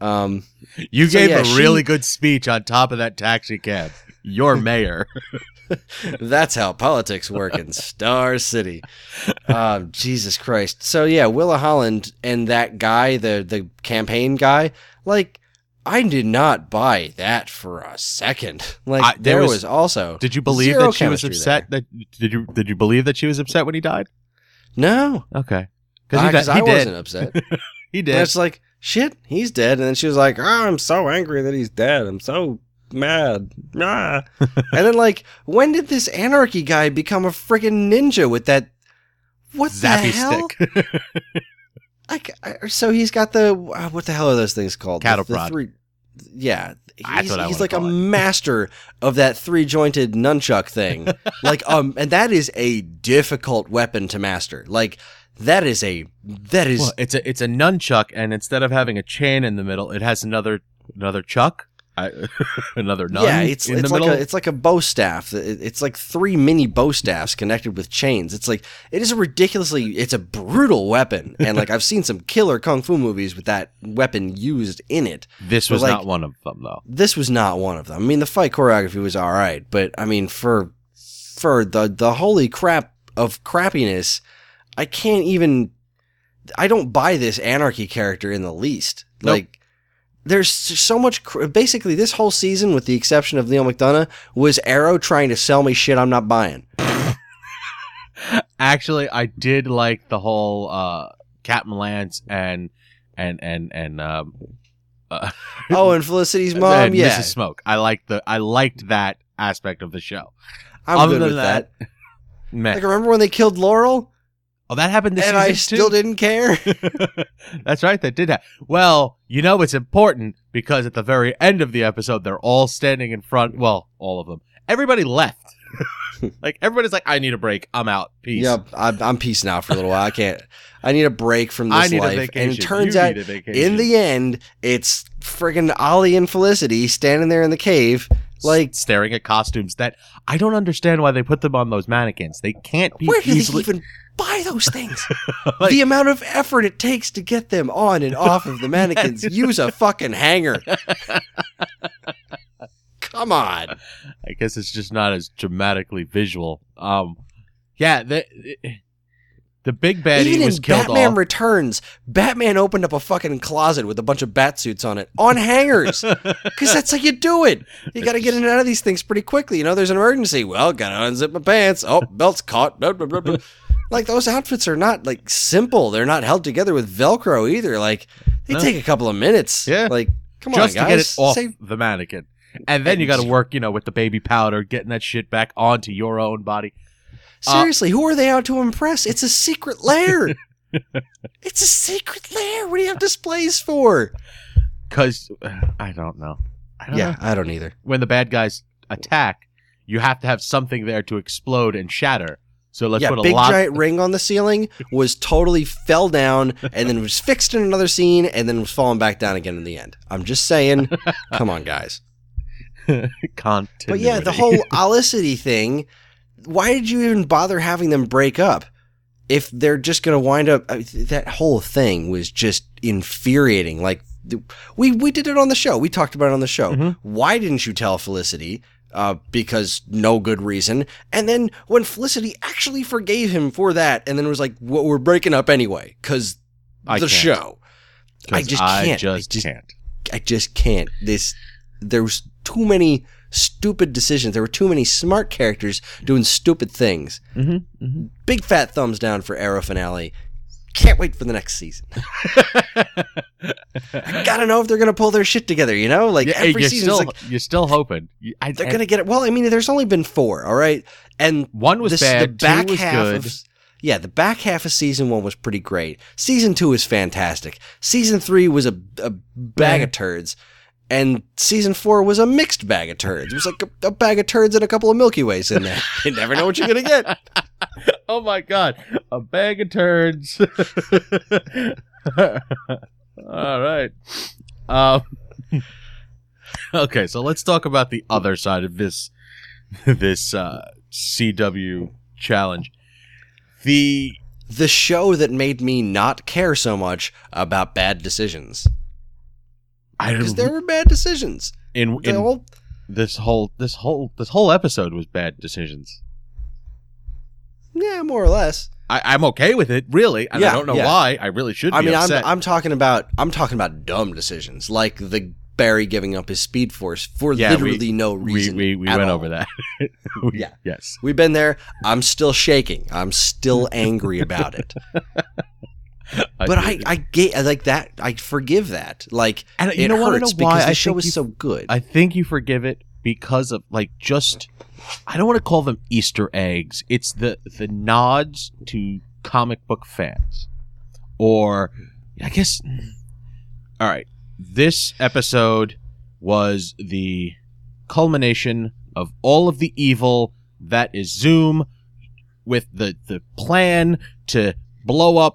Um, you so gave yeah, a she... really good speech on top of that taxi cab. You're mayor. That's how politics work in Star City. Uh, Jesus Christ. So yeah, Willa Holland and that guy, the the campaign guy, like, I did not buy that for a second. Like, I, there, there was, was also Did you believe that she was upset there. that did you did you believe that she was upset when he died? No. Okay. Because uh, I did. wasn't upset. He did. But it's like, shit, he's dead. And then she was like, oh, I'm so angry that he's dead. I'm so mad. Ah. And then, like, when did this anarchy guy become a freaking ninja with that? What Zappy the hell? Stick. Like, so he's got the uh, what the hell are those things called? Cattle the, the prod. Three, yeah, he's, he's like a it. master of that three-jointed nunchuck thing. Like, um, and that is a difficult weapon to master. Like. That is a that is well, it's a it's a nunchuck, and instead of having a chain in the middle, it has another another chuck. I, another nun. Yeah, it's in it's the like middle. A, it's like a bow staff. It's like three mini bow staffs connected with chains. It's like it is a ridiculously. It's a brutal weapon, and like I've seen some killer kung fu movies with that weapon used in it. This was like, not one of them, though. This was not one of them. I mean, the fight choreography was all right, but I mean, for for the the holy crap of crappiness, I can't even. I don't buy this anarchy character in the least. Nope. Like. There's so much – basically, this whole season, with the exception of Neil McDonough, was Arrow trying to sell me shit I'm not buying. Actually, I did like the whole uh, Captain Lance and and and and um, uh, oh, and Felicity's mom, and yeah, Missus Smoke. I liked the I liked that aspect of the show. I'm Other good than with that, that man. Like, remember when they killed Laurel? Oh, that happened this and season, And I still too? didn't care? That's right, that did happen. Well, you know it's important because at the very end of the episode, they're all standing in front. Well, all of them. Everybody left. Like, everybody's like, I need a break. I'm out. Peace. Yep, I'm, I'm peacing out for a little while. I can't. I need a break from this I need life. A vacation. And it turns you out, in the end, it's friggin' Ollie and Felicity standing there in the cave. Like staring at costumes that I don't understand why they put them on those mannequins. They can't be. Where do easily- they even buy those things? Like, the amount of effort it takes to get them on and off of the mannequins. Use a fucking hanger. Come on. I guess it's just not as dramatically visual. Um, yeah, the the big baddie Even was killed off. Batman Returns. Batman opened up a fucking closet with a bunch of bat suits on it, on hangers, because that's how you do it. You got to get in and out of these things pretty quickly. You know, there's an emergency. Well, gotta unzip my pants. Oh, belt's caught. Blah, blah, blah, blah. Like, those outfits are not, like, simple. They're not held together with Velcro either. Like, they no. take a couple of minutes. Yeah. Like, come Just on, guys. Just to get it off Save- the mannequin. And then you got to work, you know, with the baby powder, getting that shit back onto your own body. Seriously, uh, who are they out to impress? It's a secret lair. It's a secret lair. What do you have displays for? Because, I don't know. I don't yeah, know. I don't either. When the bad guys attack, you have to have something there to explode and shatter. So let's yeah, put a big lot- giant ring on the ceiling was totally fell down and then was fixed in another scene and then was falling back down again in the end. I'm just saying, come on, guys. Continuity. But yeah, the whole Olicity thing, why did you even bother having them break up? If they're just going to wind up, I mean, that whole thing was just infuriating. Like, we, we did it on the show. We talked about it on the show. Mm-hmm. Why didn't you tell Felicity? Uh, because no good reason. And then when Felicity actually forgave him for that and then was like, well, we're breaking up anyway because the can't. show. I just can't. I just, I just can't. I just can't. This, there was too many stupid decisions. There were too many smart characters doing stupid things. Mm-hmm, mm-hmm. Big fat thumbs down for Arrow finale. Can't wait for the next season. I gotta know if they're gonna pull their shit together, you know? Like, yeah, every season, like, you're still hoping you, I, they're I, gonna get it. Well, I mean, there's only been four, all right. And one was this, bad, the back two was half good. Of, yeah, the back half of season one was pretty great. Season two is fantastic. Season three was a, a bag of turds, and season four was a mixed bag of turds. It was like a, a bag of turds and a couple of Milky Ways in there. You never know what you're gonna get. Oh my God, a bag of turds. All right. Um, okay, so let's talk about the other side of this this uh, C W challenge. The the show that made me not care so much about bad decisions. I because there were bad decisions. In, in whole, this whole this whole this whole episode was bad decisions. Yeah, more or less. I, I'm okay with it, really, and yeah, I don't know yeah. why. I really should be I mean, upset. I'm, I'm talking about I'm talking about dumb decisions, like the Barry giving up his Speed Force for yeah, literally we, no reason. We, we, we at went all. over that. we, yeah, yes, we've been there. I'm still shaking. I'm still angry about it. I but I, I get like that. I forgive that. Like, and you it know hurts what, I know because why. the I show think is you, so good. I think you forgive it because of like just. I don't want to call them Easter eggs. It's the, the nods to comic book fans. Or, I guess... All right. This episode was the culmination of all of the evil that is Zoom with the, the plan to blow up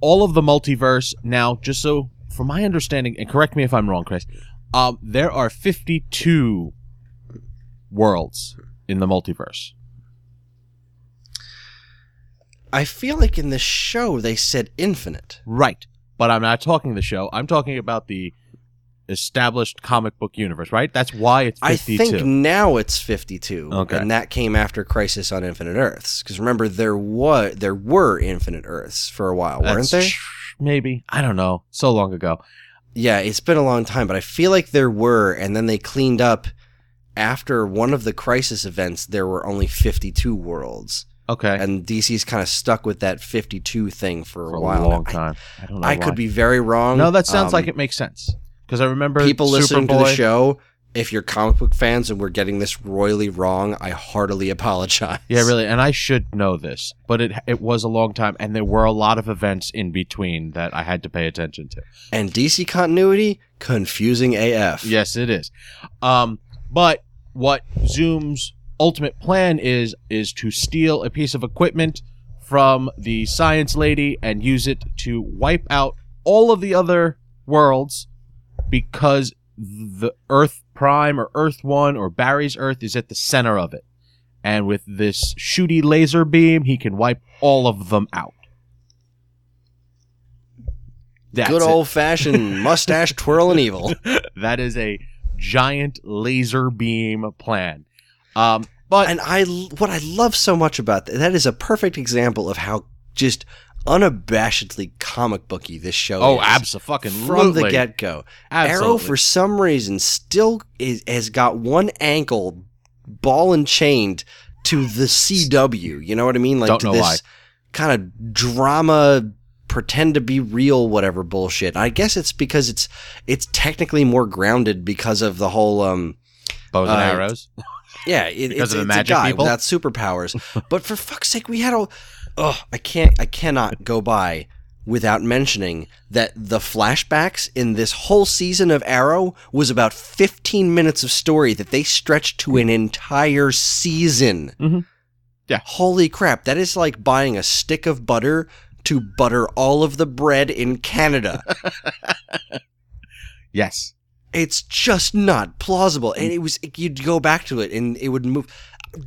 all of the multiverse. Now, just so, from my understanding, and correct me if I'm wrong, Chris, Um, there are fifty-two worlds in the multiverse. I feel like in the show they said infinite. Right. But I'm not talking the show. I'm talking about the established comic book universe, right? That's why it's fifty-two. I think now it's fifty-two. Okay. And that came after Crisis on Infinite Earths. Because remember, there was there were Infinite Earths for a while, That's weren't there? Tr- maybe. I don't know. So long ago. Yeah, it's been a long time. But I feel like there were. And then they cleaned up. After one of the Crisis events, there were only fifty-two worlds. Okay. And D C's kind of stuck with that fifty-two thing for, for a while. For a long time. I, I don't know I why. could be very wrong. No, that sounds um, like it makes sense. Because I remember people Superboy. listening to the show, if you're comic book fans and we're getting this royally wrong, I heartily apologize. Yeah, really. And I should know this. But it it was a long time. And there were a lot of events in between that I had to pay attention to. And D C continuity? Confusing A F. Yes, it is. Um, but what Zoom's ultimate plan is is to steal a piece of equipment from the science lady and use it to wipe out all of the other worlds because the Earth Prime or Earth One or Barry's Earth is at the center of it. And with this shooty laser beam, he can wipe all of them out. That's good old-fashioned mustache twirling evil. That is a giant laser beam plan. Um, but and I what I love so much about that, that is a perfect example of how just unabashedly comic booky this show oh, is. Oh, abso-fucking-lutely. From the get-go. Absolutely. Arrow, for some reason, still is, has got one ankle ball and chained to the C W. You know what I mean? Like, Don't to know this kind of drama, pretend to be real, whatever bullshit. I guess it's because it's it's technically more grounded because of the whole um, bows and uh, arrows. Yeah, it, it's, of the magic it's a guy people? without superpowers. But for fuck's sake, we had a... Ugh, I can't, I cannot go by without mentioning that the flashbacks in this whole season of Arrow was about fifteen minutes of story that they stretched to an entire season. Mm-hmm. Yeah. Holy crap, that is like buying a stick of butter to butter all of the bread in Canada. Yes. It's just not plausible. And it was, you'd go back to it and it would move.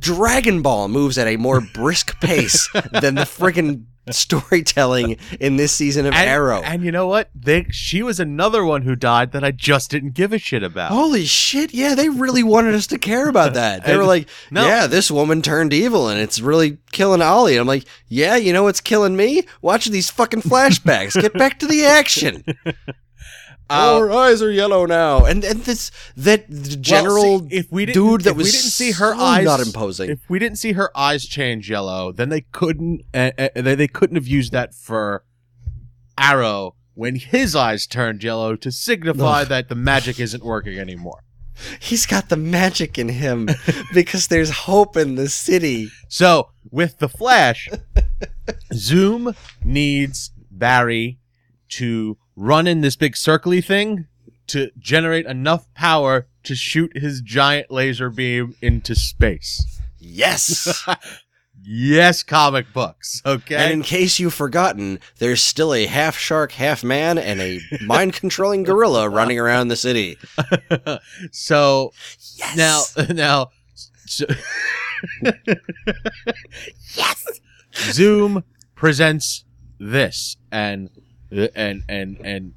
Dragon Ball moves at a more brisk pace than the friggin' storytelling in this season of and, Arrow. And you know what? They, she was another one who died that I just didn't give a shit about. Holy shit. Yeah, they really wanted us to care about that. They and, were like, no. yeah, this woman turned evil and it's really killing Ollie. And I'm like, yeah, you know what's killing me? Watching these fucking flashbacks. Get back to the action. Our um, eyes are yellow now, and and this that general well, see, if we didn't, dude that if was we didn't see her so eyes not imposing. If we didn't see her eyes change yellow, then they couldn't uh, uh, they they couldn't have used that for Arrow when his eyes turned yellow to signify Ugh. that the magic isn't working anymore. He's got the magic in him because there's hope in the city. So with the Flash, Zoom needs Barry to run in this big circly thing to generate enough power to shoot his giant laser beam into space. Yes. Yes, comic books. Okay. And in case you've forgotten, there's still a half shark, half man, and a mind-controlling gorilla running around the city. So yes. now, now, so yes. Zoom presents this and. And, and and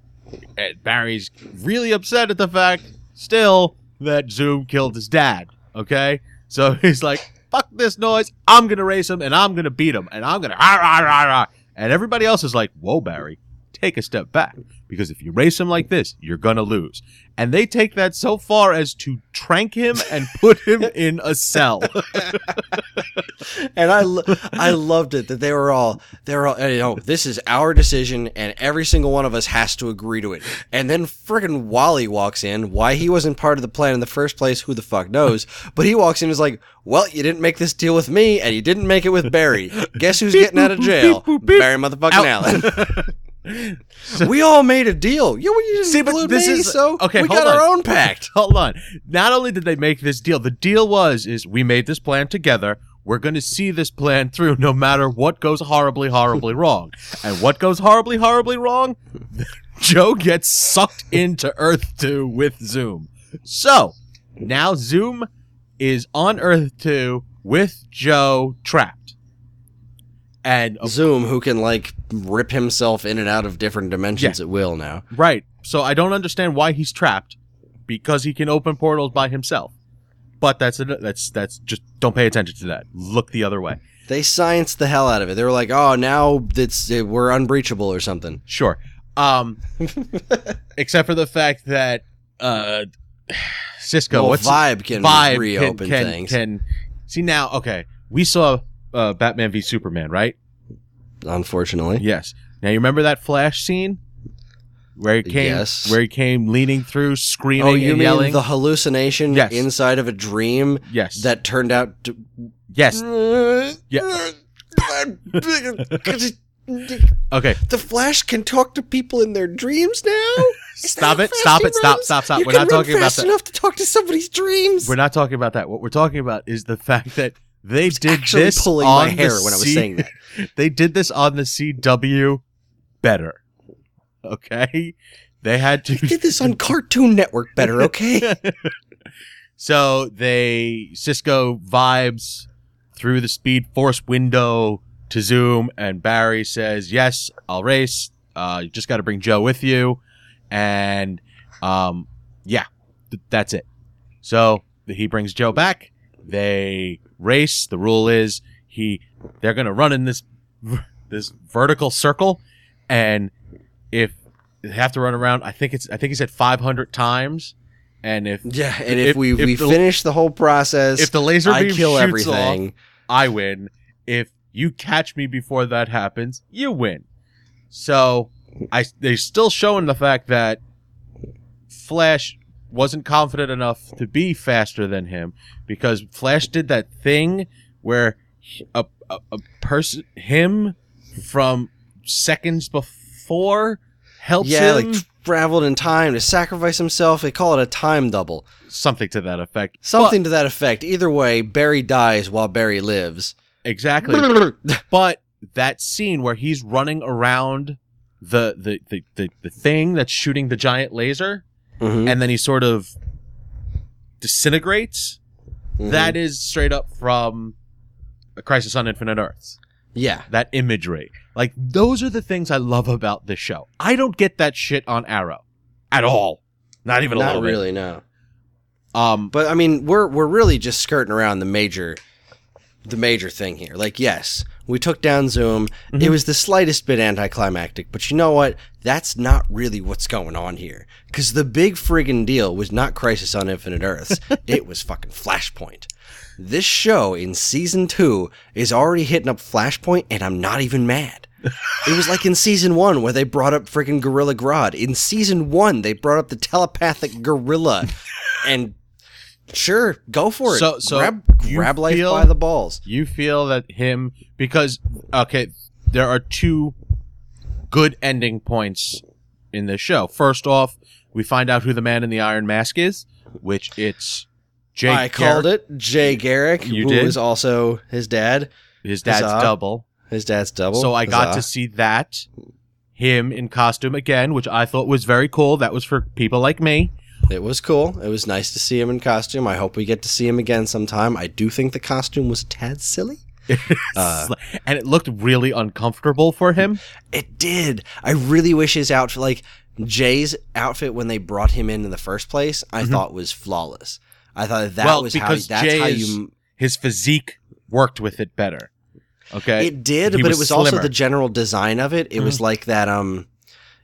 and Barry's really upset at the fact still that Zoom killed his dad, okay? So he's like, fuck this noise, I'm going to race him, and I'm going to beat him, and I'm going to rah, rah, rah, rah. And everybody else is like, whoa, Barry, take a step back, because if you race him like this, you're going to lose. And they take that so far as to trank him and put him in a cell. And I, lo- I loved it that they were all, they were all, you know, this is our decision and every single one of us has to agree to it. And then friggin' Wally walks in. Why he wasn't part of the plan in the first place, who the fuck knows? But he walks in and is like, well, you didn't make this deal with me and you didn't make it with Barry. Guess who's beep, getting out of jail? Beep, boop, beep, Barry motherfucking Allen. So, we all made a deal. You, you didn't see, include this me, is, so okay, we got on. our own pact. Hold on. Not only did they make this deal, the deal was is we made this plan together. we're going to see this plan through no matter what goes horribly, horribly wrong. And what goes horribly, horribly wrong? Joe gets sucked into Earth two with Zoom. So, now Zoom is on Earth two with Joe trapped. And Zoom, who can, like, rip himself in and out of different dimensions yeah. at will now. Right. So I don't understand why he's trapped, because he can open portals by himself. But that's a, that's that's just don't pay attention to that. Look the other way. They scienced the hell out of it. They were like, oh, now it's we're unbreachable or something. Sure. Um, except for the fact that uh, Cisco, well, what's vibe can vibe reopen can, can, things. Can, see now, okay, we saw uh, Batman v Superman, right? Unfortunately, yes. Now you remember that Flash scene where he came, yes. where he came leaning through, screaming, oh, you and mean yelling. The hallucination yes. inside of a dream, yes. that turned out to yes, yeah. Okay. The Flash can talk to people in their dreams now? Stop it. Stop it. Runs? Stop, stop, stop. You we're not talking about that. Fast enough to talk to somebody's dreams. We're not talking about that. What we're talking about is the fact that they did this pulling on my hair the when I was C- saying that. They did this on the C W better. Okay? They had to They did this on Cartoon Network better, okay? So, they Cisco vibes through the Speed Force window to Zoom, and Barry says, yes, I'll race. Uh, you just got to bring Joe with you. And, um, yeah, th- that's it. So he brings Joe back. They race. The rule is he they're going to run in this this vertical circle. And if they have to run around, I think it's I think he said five hundred times. And if yeah, and if, if we, if we the, finish the whole process, if the laser beam I kill shoots everything, off, I win. If you catch me before that happens, you win. So I they're still showing the fact that Flash wasn't confident enough to be faster than him, because Flash did that thing where a a, a person him from seconds before helps yeah, him. Yeah, like traveled in time to sacrifice himself. They call it a time double. Something to that effect. Something but, to that effect. Either way, Barry dies while Barry lives. Exactly. But that scene where he's running around the the, the, the, the thing that's shooting the giant laser, mm-hmm. and then he sort of disintegrates, mm-hmm. that is straight up from A Crisis on Infinite Earths. Yeah. That imagery. Like, those are the things I love about this show. I don't get that shit on Arrow at all. Not even a Not little really, bit. No. Um, but, I mean, we're we're really just skirting around the major... the major thing here. Like, yes, we took down Zoom. Mm-hmm. It was the slightest bit anticlimactic, but you know what? That's not really what's going on here. Because the big friggin' deal was not Crisis on Infinite Earths. It was fucking Flashpoint. This show in season two is already hitting up Flashpoint, and I'm not even mad. It was like in season one where they brought up friggin' Gorilla Grodd. In season one, they brought up the telepathic gorilla and... Sure, go for it. So, so grab, grab life feel, by the balls. You feel that him, because, okay, there are two good ending points in this show. First off, we find out who the man in the iron mask is, which it's Jay I Garrick. called it Jay Garrick, you who did? is also his dad. His dad's Huzzah. double. His dad's double. So I got Huzzah. to see that, him in costume again, which I thought was very cool. That was for people like me. It was cool. It was nice to see him in costume. I hope we get to see him again sometime. I do think the costume was a tad silly. uh, and it looked really uncomfortable for him. It did. I really wish his outfit, like Jay's outfit when they brought him in in the first place, I mm-hmm. thought was flawless. I thought that well, was how, that's Jay's, how you... his physique worked with it better. Okay, it did, he but was it was slimmer. Also the general design of it. It mm-hmm. was like that... um.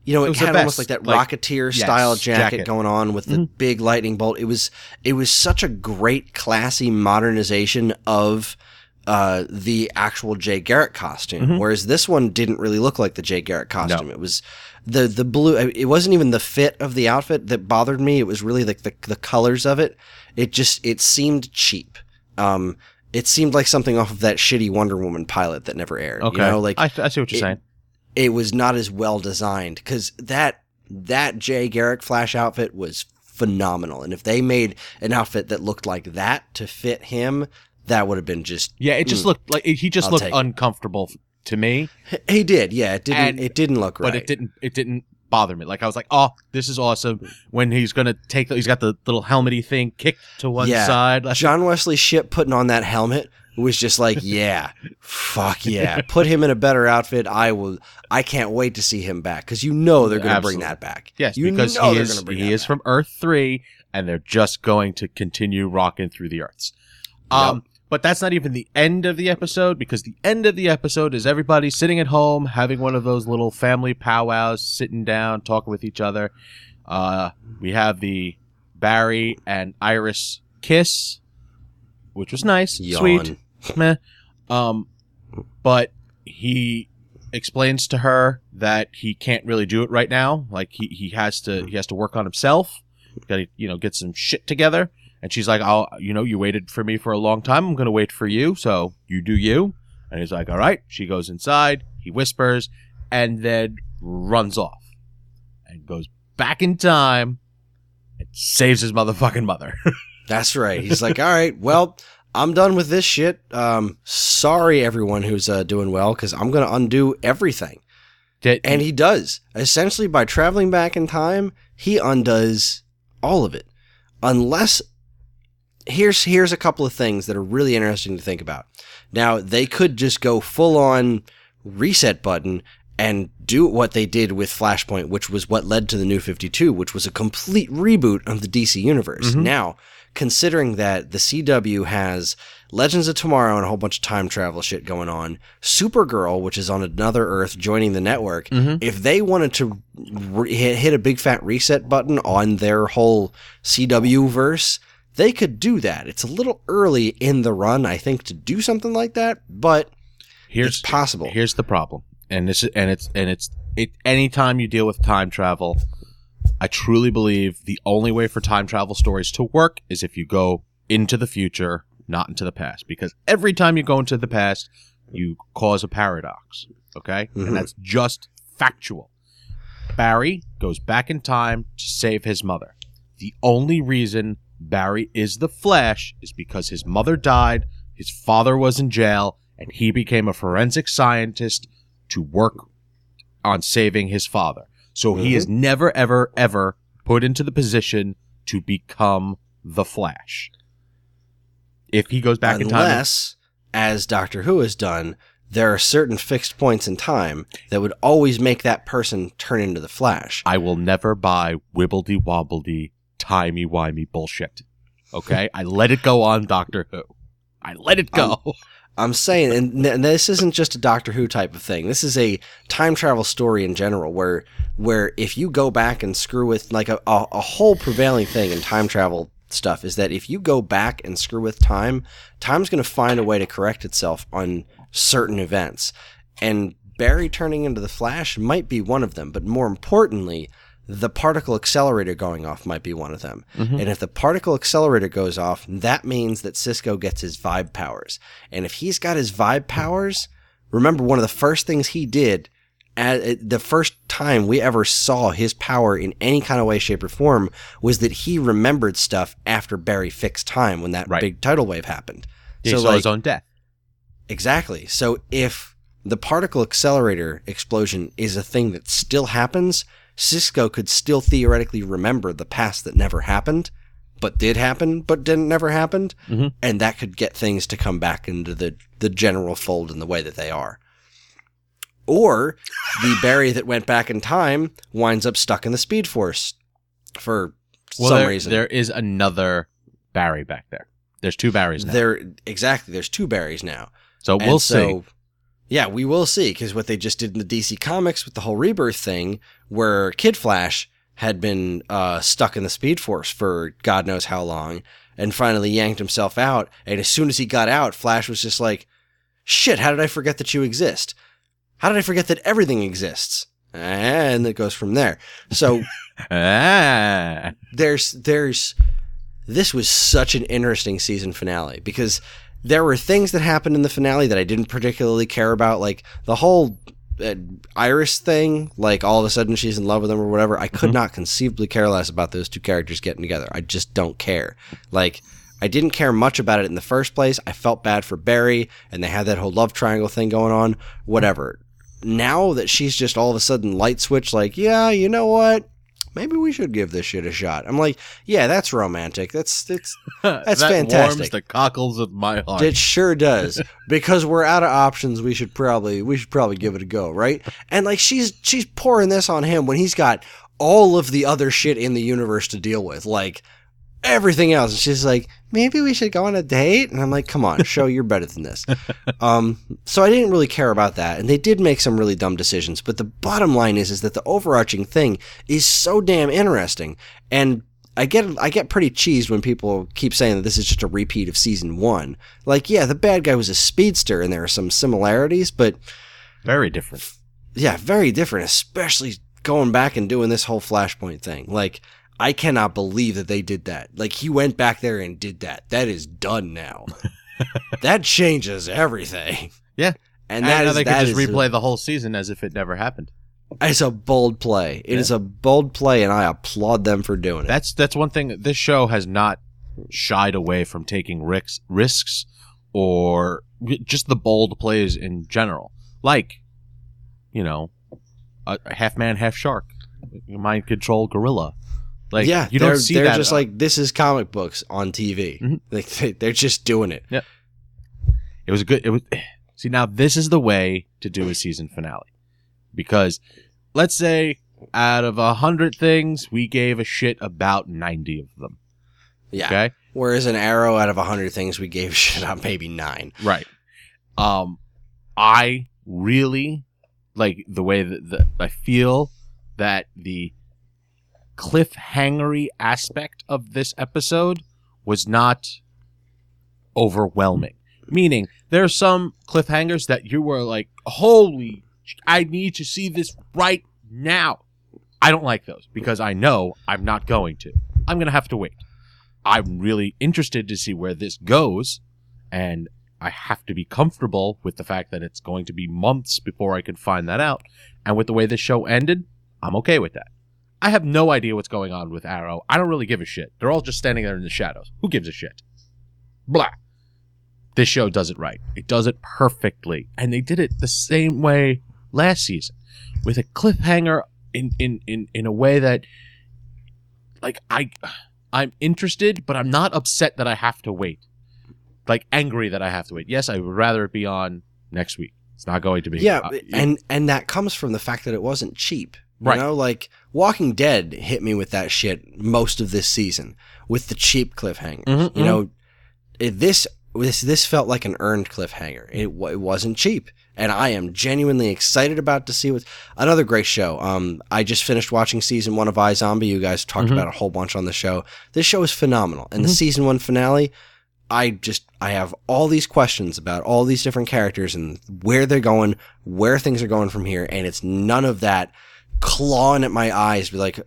You know, it, it had almost like that like, Rocketeer-style yes, jacket, jacket going on with the mm-hmm. big lightning bolt. It was it was such a great, classy modernization of uh, the actual Jay Garrick costume, mm-hmm. whereas this one didn't really look like the Jay Garrick costume. No. It was the the blue. It wasn't even the fit of the outfit that bothered me. It was really like the, the colors of it. It just it seemed cheap. Um, it seemed like something off of that shitty Wonder Woman pilot that never aired. Okay, you know, like I, I see what you're it, saying. It was not as well designed, because that that Jay Garrick Flash outfit was phenomenal. And if they made an outfit that looked like that to fit him, that would have been just yeah. It just mm, looked like he just I'll looked uncomfortable it. to me. He did, yeah. It didn't. And, it didn't look right, but it didn't. It didn't bother me. Like I was like, oh, this is awesome. When he's gonna take, he's got the little helmety thing kicked to one yeah. side. John Wesley's ship putting on that helmet was just like, yeah, fuck yeah. Put him in a better outfit. I will. I can't wait to see him back because you know they're gonna Absolutely. bring that back. Yes, you because know he they're is, gonna bring he that is back. From Earth three, and they're just going to continue rocking through the Earths. Um, yep. But that's not even the end of the episode, because the end of the episode is everybody sitting at home, having one of those little family powwows, sitting down, talking with each other. Uh, we have the Barry and Iris kiss, which was nice, Yawn. sweet, meh. Um, but he explains to her that he can't really do it right now. Like he, he has to he has to work on himself. Got to you know get some shit together. And she's like, "I'll, you know, you waited for me for a long time. I'm going to wait for you. So you do you." And he's like, "All right." She goes inside. He whispers and then runs off and goes back in time and saves his motherfucking mother. That's right. He's like, "All right, well, I'm done with this shit. Um, sorry, everyone who's uh, doing well, because I'm going to undo everything." Did- and he does. Essentially, by traveling back in time, he undoes all of it. Unless... Here's here's a couple of things that are really interesting to think about. Now, they could just go full-on reset button and do what they did with Flashpoint, which was what led to the New fifty-two, which was a complete reboot of the D C universe. Mm-hmm. Now, considering that the C W has Legends of Tomorrow and a whole bunch of time travel shit going on, Supergirl, which is on another Earth, joining the network, mm-hmm. if they wanted to re- hit a big fat reset button on their whole C W-verse... They could do that. It's a little early in the run, I think, to do something like that, but here's, it's possible. Here's the problem, and this is, and it's and it's it. Anytime you deal with time travel, I truly believe the only way for time travel stories to work is if you go into the future, not into the past, because every time you go into the past, you cause a paradox. Okay, mm-hmm. And that's just factual. Barry goes back in time to save his mother. The only reason Barry is the Flash is because his mother died, his father was in jail, and he became a forensic scientist to work on saving his father. So mm-hmm. he is never, ever, ever put into the position to become the Flash. If he goes back Unless, in time... Unless, as Doctor Who has done, there are certain fixed points in time that would always make that person turn into the Flash. I will never buy wibbledy-wobbledy timey-wimey bullshit. Okay? I let it go on Doctor Who. I let it go. I'm, I'm saying, and, and this isn't just a Doctor Who type of thing. This is a time travel story in general where where if you go back and screw with, like a, a, a whole prevailing thing in time travel stuff is that if you go back and screw with time, time's going to find a way to correct itself on certain events. And Barry turning into the Flash might be one of them, but more importantly... the particle accelerator going off might be one of them. Mm-hmm. And if the particle accelerator goes off, that means that Cisco gets his vibe powers. And if he's got his vibe powers, remember one of the first things he did, at, the first time we ever saw his power in any kind of way, shape, or form, was that he remembered stuff after Barry fixed time when that right. big tidal wave happened. He so saw like, his own death. Exactly. So if the particle accelerator explosion is a thing that still happens... Cisco could still theoretically remember the past that never happened, but did happen, but didn't never happened, mm-hmm. and that could get things to come back into the, the general fold in the way that they are. Or the Barry that went back in time winds up stuck in the Speed Force for well, some there, reason. There is another Barry back there. There's two Barrys now. There, exactly. There's two Barrys now. So and we'll so, see. Yeah, we will see, because what they just did in the D C Comics with the whole rebirth thing, where Kid Flash had been uh, stuck in the Speed Force for God knows how long, and finally yanked himself out, and as soon as he got out, Flash was just like, shit, how did I forget that you exist? How did I forget that everything exists? And it goes from there. So, ah. there's, there's, this was such an interesting season finale, because... there were things that happened in the finale that I didn't particularly care about, like the whole uh, Iris thing, like all of a sudden she's in love with him or whatever. I could mm-hmm. not conceivably care less about those two characters getting together. I just don't care. Like I didn't care much about it in the first place. I felt bad for Barry, and they had that whole love triangle thing going on, whatever. Now that she's just all of a sudden light switch, like, yeah, you know what? Maybe we should give this shit a shot. I'm like, yeah, that's romantic. That's that's that's that fantastic. Warms the cockles of my heart. It sure does. Because we're out of options, we should probably we should probably give it a go, right? And like she's she's pouring this on him when he's got all of the other shit in the universe to deal with, like everything else. And she's like, maybe we should go on a date. And I'm like, come on, show you're better than this. Um, so I didn't really care about that. And they did make some really dumb decisions. But the bottom line is, is that the overarching thing is so damn interesting. And I get, I get pretty cheesed when people keep saying that this is just a repeat of season one. Like, yeah, the bad guy was a speedster and there are some similarities, but very different. Yeah. Very different, especially going back and doing this whole Flashpoint thing. Like, I cannot believe that they did that. Like, he went back there and did that. That is done now. That changes everything. Yeah. And that is, they could just replay a, the whole season as if it never happened. It's a bold play. It yeah. is a bold play, and I applaud them for doing it. That's that's one thing. This show has not shied away from taking risks, risks or just the bold plays in general. Like, you know, a half man, half shark, mind control gorilla. Like, yeah, you don't see they're that just like, this is comic books on T V. Mm-hmm. Like, they're just doing it. Yeah, it was good. It was see now this is the way to do a season finale, because let's say out of a hundred things we gave a shit about ninety of them. Yeah. Okay. Whereas an Arrow, out of a hundred things we gave shit about maybe nine. Right. Um, I really like the way that the, I feel that the cliffhangery aspect of this episode was not overwhelming. Meaning, there are some cliffhangers that you were like, holy, I need to see this right now. I don't like those because I know I'm not going to. I'm going to have to wait. I'm really interested to see where this goes, and I have to be comfortable with the fact that it's going to be months before I can find that out. And with the way this show ended, I'm okay with that. I have no idea what's going on with Arrow. I don't really give a shit. They're all just standing there in the shadows. Who gives a shit? Blah. This show does it right. It does it perfectly. And they did it the same way last season with a cliffhanger in in, in, in a way that, like, I, I'm interested, but I'm not upset that I have to wait. Like, angry that I have to wait. Yes, I would rather it be on next week. It's not going to be. Yeah, uh, and, and that comes from the fact that it wasn't cheap. Right. You know, like, Walking Dead hit me with that shit most of this season with the cheap cliffhangers. Mm-hmm, you know, mm-hmm. this this this felt like an earned cliffhanger. It, it wasn't cheap, and I am genuinely excited about to see what's another great show. Um, I just finished watching season one of iZombie. You guys talked mm-hmm. about a whole bunch on the show. This show is phenomenal, and mm-hmm. the season one finale. I just, I have all these questions about all these different characters and where they're going, where things are going from here, and it's none of that clawing at my eyes, be like,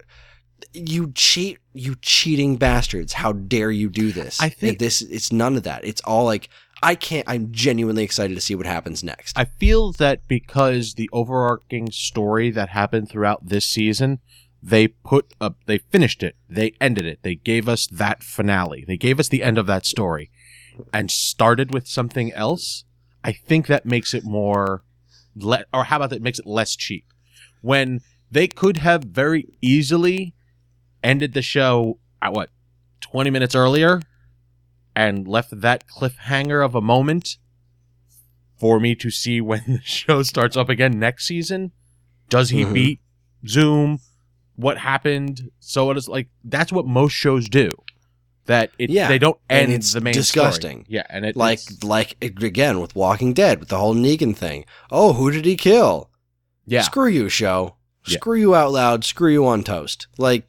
you cheat, you cheating bastards, how dare you do this? I think this, it's none of that. It's all like, I can't, I'm genuinely excited to see what happens next. I feel that because the overarching story that happened throughout this season, they put up, they finished it, they ended it, they gave us that finale, they gave us the end of that story, and started with something else. I think that makes it more, le- or how about that makes it less cheap. When they could have very easily ended the show at, what, twenty minutes earlier and left that cliffhanger of a moment for me to see when the show starts up again next season. Does he mm-hmm. beat Zoom? What happened? So it is like, that's what most shows do. That it, yeah, they don't end it's the main disgusting. Story. Yeah, and it, like, it's like, again, with Walking Dead, with the whole Negan thing. Oh, who did he kill? Yeah. Screw you, show. Yeah. Screw you out loud. Screw you on toast. Like,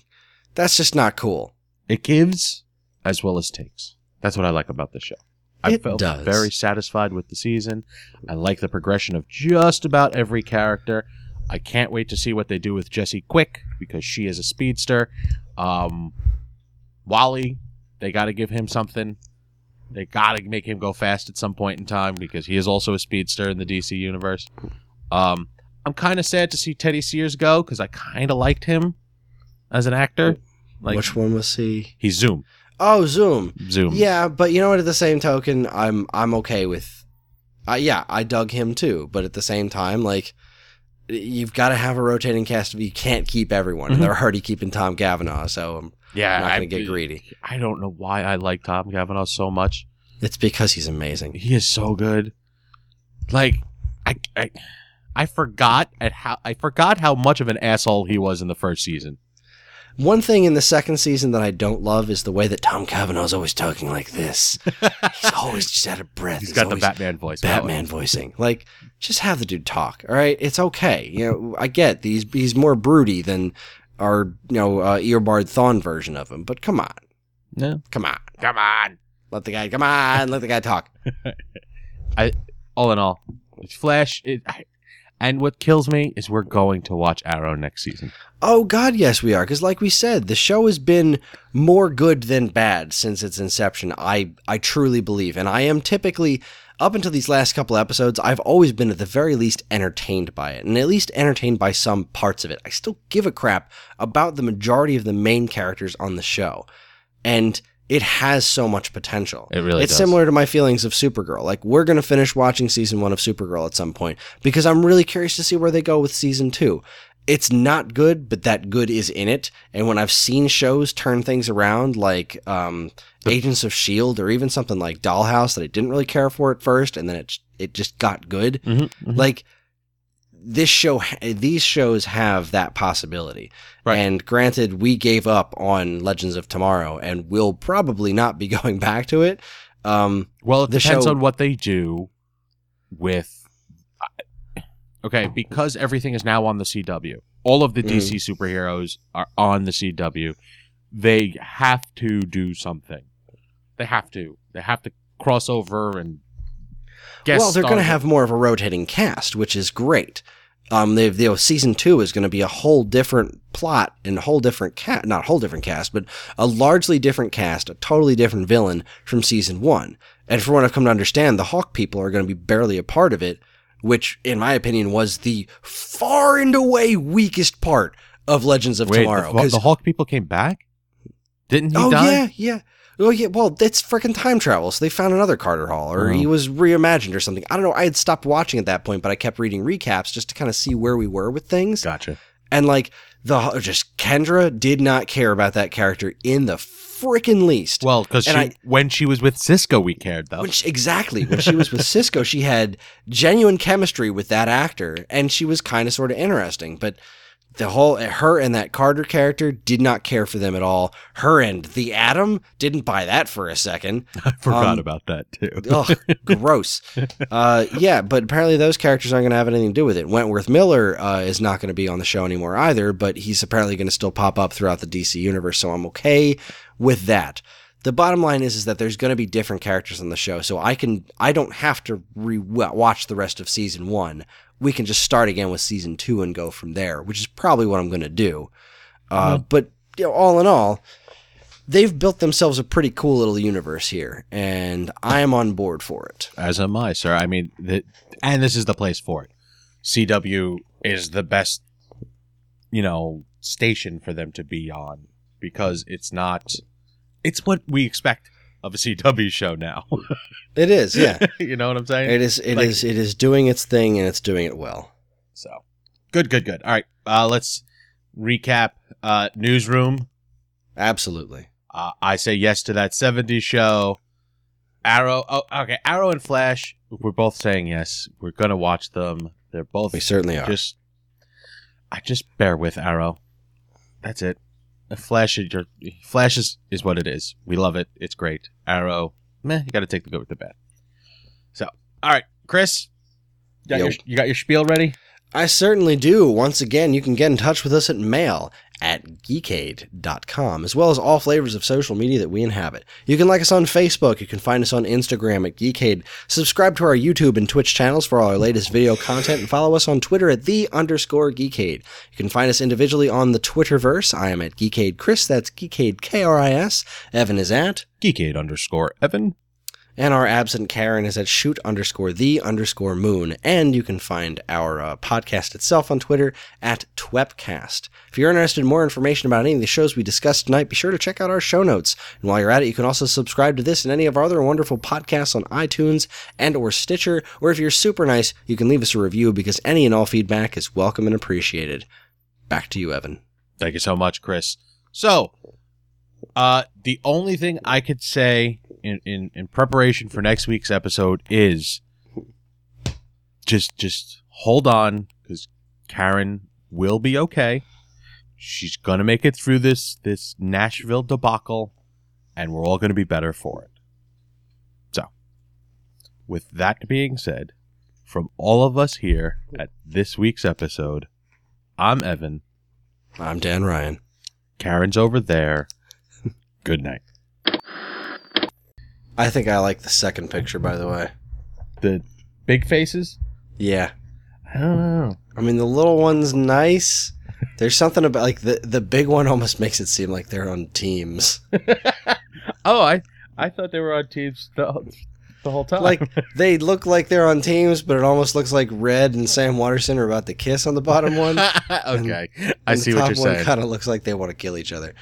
that's just not cool. It gives as well as takes. That's what I like about this show. I it felt does. very satisfied with the season. I like the progression of just about every character. I can't wait to see what they do with Jessie Quick, because she is a speedster. Um, Wally, they got to give him something. They got to make him go fast at some point in time, because he is also a speedster in the D C universe. Um, I'm kind of sad to see Teddy Sears go, because I kind of liked him as an actor. Like, which one was he? He's Zoom. Oh, Zoom. Zoom. Yeah, but you know what? At the same token, I'm I'm okay with... Uh, yeah, I dug him too, but at the same time, like, you've got to have a rotating cast. You can't keep everyone, mm-hmm. and they're already keeping Tom Cavanaugh, so I'm yeah, not going to get greedy. I don't know why I like Tom Cavanaugh so much. It's because he's amazing. He is so good. Like, I... I I forgot at how I forgot how much of an asshole he was in the first season. One thing in the second season that I don't love is the way that Tom Cavanaugh is always talking like this. He's always just out of breath. He's, He's got the Batman voice. Batman voicing. Like, just have the dude talk. All right, it's okay. You know, I get these. He's more broody than our you know uh, Eobard Thawne version of him. But come on, no, come on, come on. Let the guy. Come on, let the guy talk. I all in all, Flash. It, I, And what kills me is we're going to watch Arrow next season. Oh, God, yes, we are. Because like we said, the show has been more good than bad since its inception, I, I truly believe. And I am typically, up until these last couple episodes, I've always been at the very least entertained by it. And at least entertained by some parts of it. I still give a crap about the majority of the main characters on the show. And... it has so much potential. It really it's does. Similar to my feelings of Supergirl. Like, we're going to finish watching season one of Supergirl at some point because I'm really curious to see where they go with season two. It's not good, but that good is in it. And when I've seen shows turn things around, like um, Agents of S H I E L D or even something like Dollhouse that I didn't really care for at first, and then it it just got good. Mm-hmm, mm-hmm. Like, this show, these shows have that possibility. Right. And granted, we gave up on Legends of Tomorrow and will probably not be going back to it. Um, well, it depends show... on what they do with... Okay, because everything is now on the C W. All of the mm-hmm. D C superheroes are on the C W. They have to do something. They have to. They have to cross over and... Guest well, they're going to have more of a rotating cast, which is great. Um, they've, you know, season two is going to be a whole different plot and a whole different cast, not a whole different cast, but a largely different cast, a totally different villain from season one. And from what I've come to understand, the Hawk people are going to be barely a part of it, which, in my opinion, was the far and away weakest part of Legends of Wait, Tomorrow. The, the Hawk people came back? Didn't he oh, die? Oh, yeah, yeah. Oh yeah, well, it's freaking time travel, so they found another Carter Hall, or mm-hmm. he was reimagined or something. I don't know, I had stopped watching at that point, but I kept reading recaps just to kind of see where we were with things. Gotcha. And, like, the just Kendra did not care about that character in the freaking least. Well, because when she was with Sisko, we cared, though. When she, exactly. When she was with Sisko, she had genuine chemistry with that actor, and she was kind of sort of interesting, but... The whole, her and that Carter character did not care for them at all. Her and the Atom didn't buy that for a second. I forgot um, about that too. Ugh, gross. Uh, yeah, but apparently those characters aren't going to have anything to do with it. Wentworth Miller uh, is not going to be on the show anymore either, but he's apparently going to still pop up throughout the D C universe, so I'm okay with that. The bottom line is, is that there's going to be different characters on the show, so I can, I don't have to re-watch the rest of season one. We can just start again with season two and go from there, which is probably what I'm going to do. Uh, mm-hmm. But you know, all in all, they've built themselves a pretty cool little universe here, and I am on board for it. As am I, sir. I mean, the, and this is the place for it. C W is the best, you know, station for them to be on because it's not. It's what we expect of a C W show now. It is, yeah. You know what I'm saying? It is, it like, is, it is doing its thing, and it's doing it well. So, good, good, good. All right, uh, let's recap uh, Newsroom. Absolutely. Uh, I say yes to That seventies Show. Arrow. Oh, okay. Arrow and Flash. We're both saying yes. We're gonna watch them. They're both. We certainly just, are. Just, I just bear with Arrow. That's it. Flash, your Flash is, is what it is. We love it. It's great. Arrow, meh. You got to take the good with the bad. So, all right, Chris, you got, your, you got your spiel ready? I certainly do. Once again, you can get in touch with us at mail at geekade dot com, as well as all flavors of social media that we inhabit. You can like us on Facebook. You can find us on Instagram at Geekade. Subscribe to our YouTube and Twitch channels for all our latest video content, and follow us on Twitter at the underscore Geekade. You can find us individually on the Twitterverse. I am at Geekade Chris. That's Geekade K R I S. Evan is at Geekade underscore Evan. And our absent Karen is at shoot underscore the underscore moon. And you can find our uh, podcast itself on Twitter at Twepcast. If you're interested in more information about any of the shows we discussed tonight, be sure to check out our show notes. And while you're at it, you can also subscribe to this and any of our other wonderful podcasts on iTunes and or Stitcher. Or if you're super nice, you can leave us a review, because any and all feedback is welcome and appreciated. Back to you, Evan. Thank you so much, Chris. So, uh, the only thing I could say... In, in, in preparation for next week's episode is just just hold on, because Karen will be okay. She's going to make it through this this Nashville debacle, and we're all going to be better for it. So, with that being said, from all of us here at this week's episode, I'm Evan. I'm Dan Ryan. Karen's over there. Good night. I think I like the second picture, by the way. The big faces? Yeah. I don't know. I mean, the little one's nice. There's something about, like, the, the big one almost makes it seem like they're on teams. Oh, I I thought they were on teams the, the whole time. Like, they look like they're on teams, but it almost looks like Red and Sam Waterston are about to kiss on the bottom one. Okay. And, I and see what you're saying. The top one kind of looks like they want to kill each other.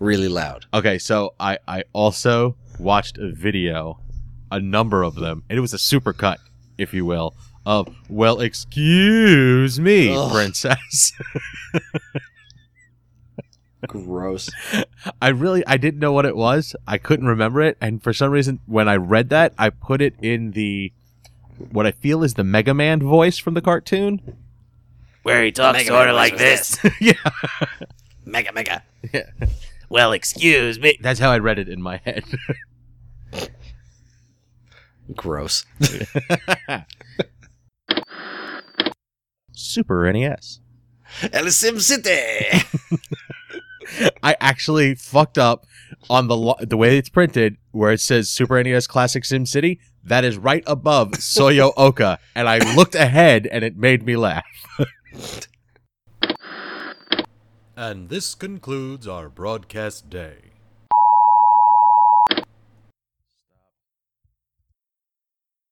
Really loud. Okay, so I, I also watched a video, a number of them, and it was a supercut, if you will, of, well, excuse me, ugh, princess. Gross. I really, I didn't know what it was. I couldn't remember it, and for some reason, when I read that, I put it in the, what I feel is the Mega Man voice from the cartoon. Where he talks sort of like this. this. Yeah. Mega, mega. Yeah. Well, excuse me. That's how I read it in my head. Gross. Super N E S. El Sim City. I actually fucked up on the lo- the way it's printed, where it says Super N E S Classic Sim City. That is right above Soyo Oka, and I looked ahead, and it made me laugh. And this concludes our broadcast day.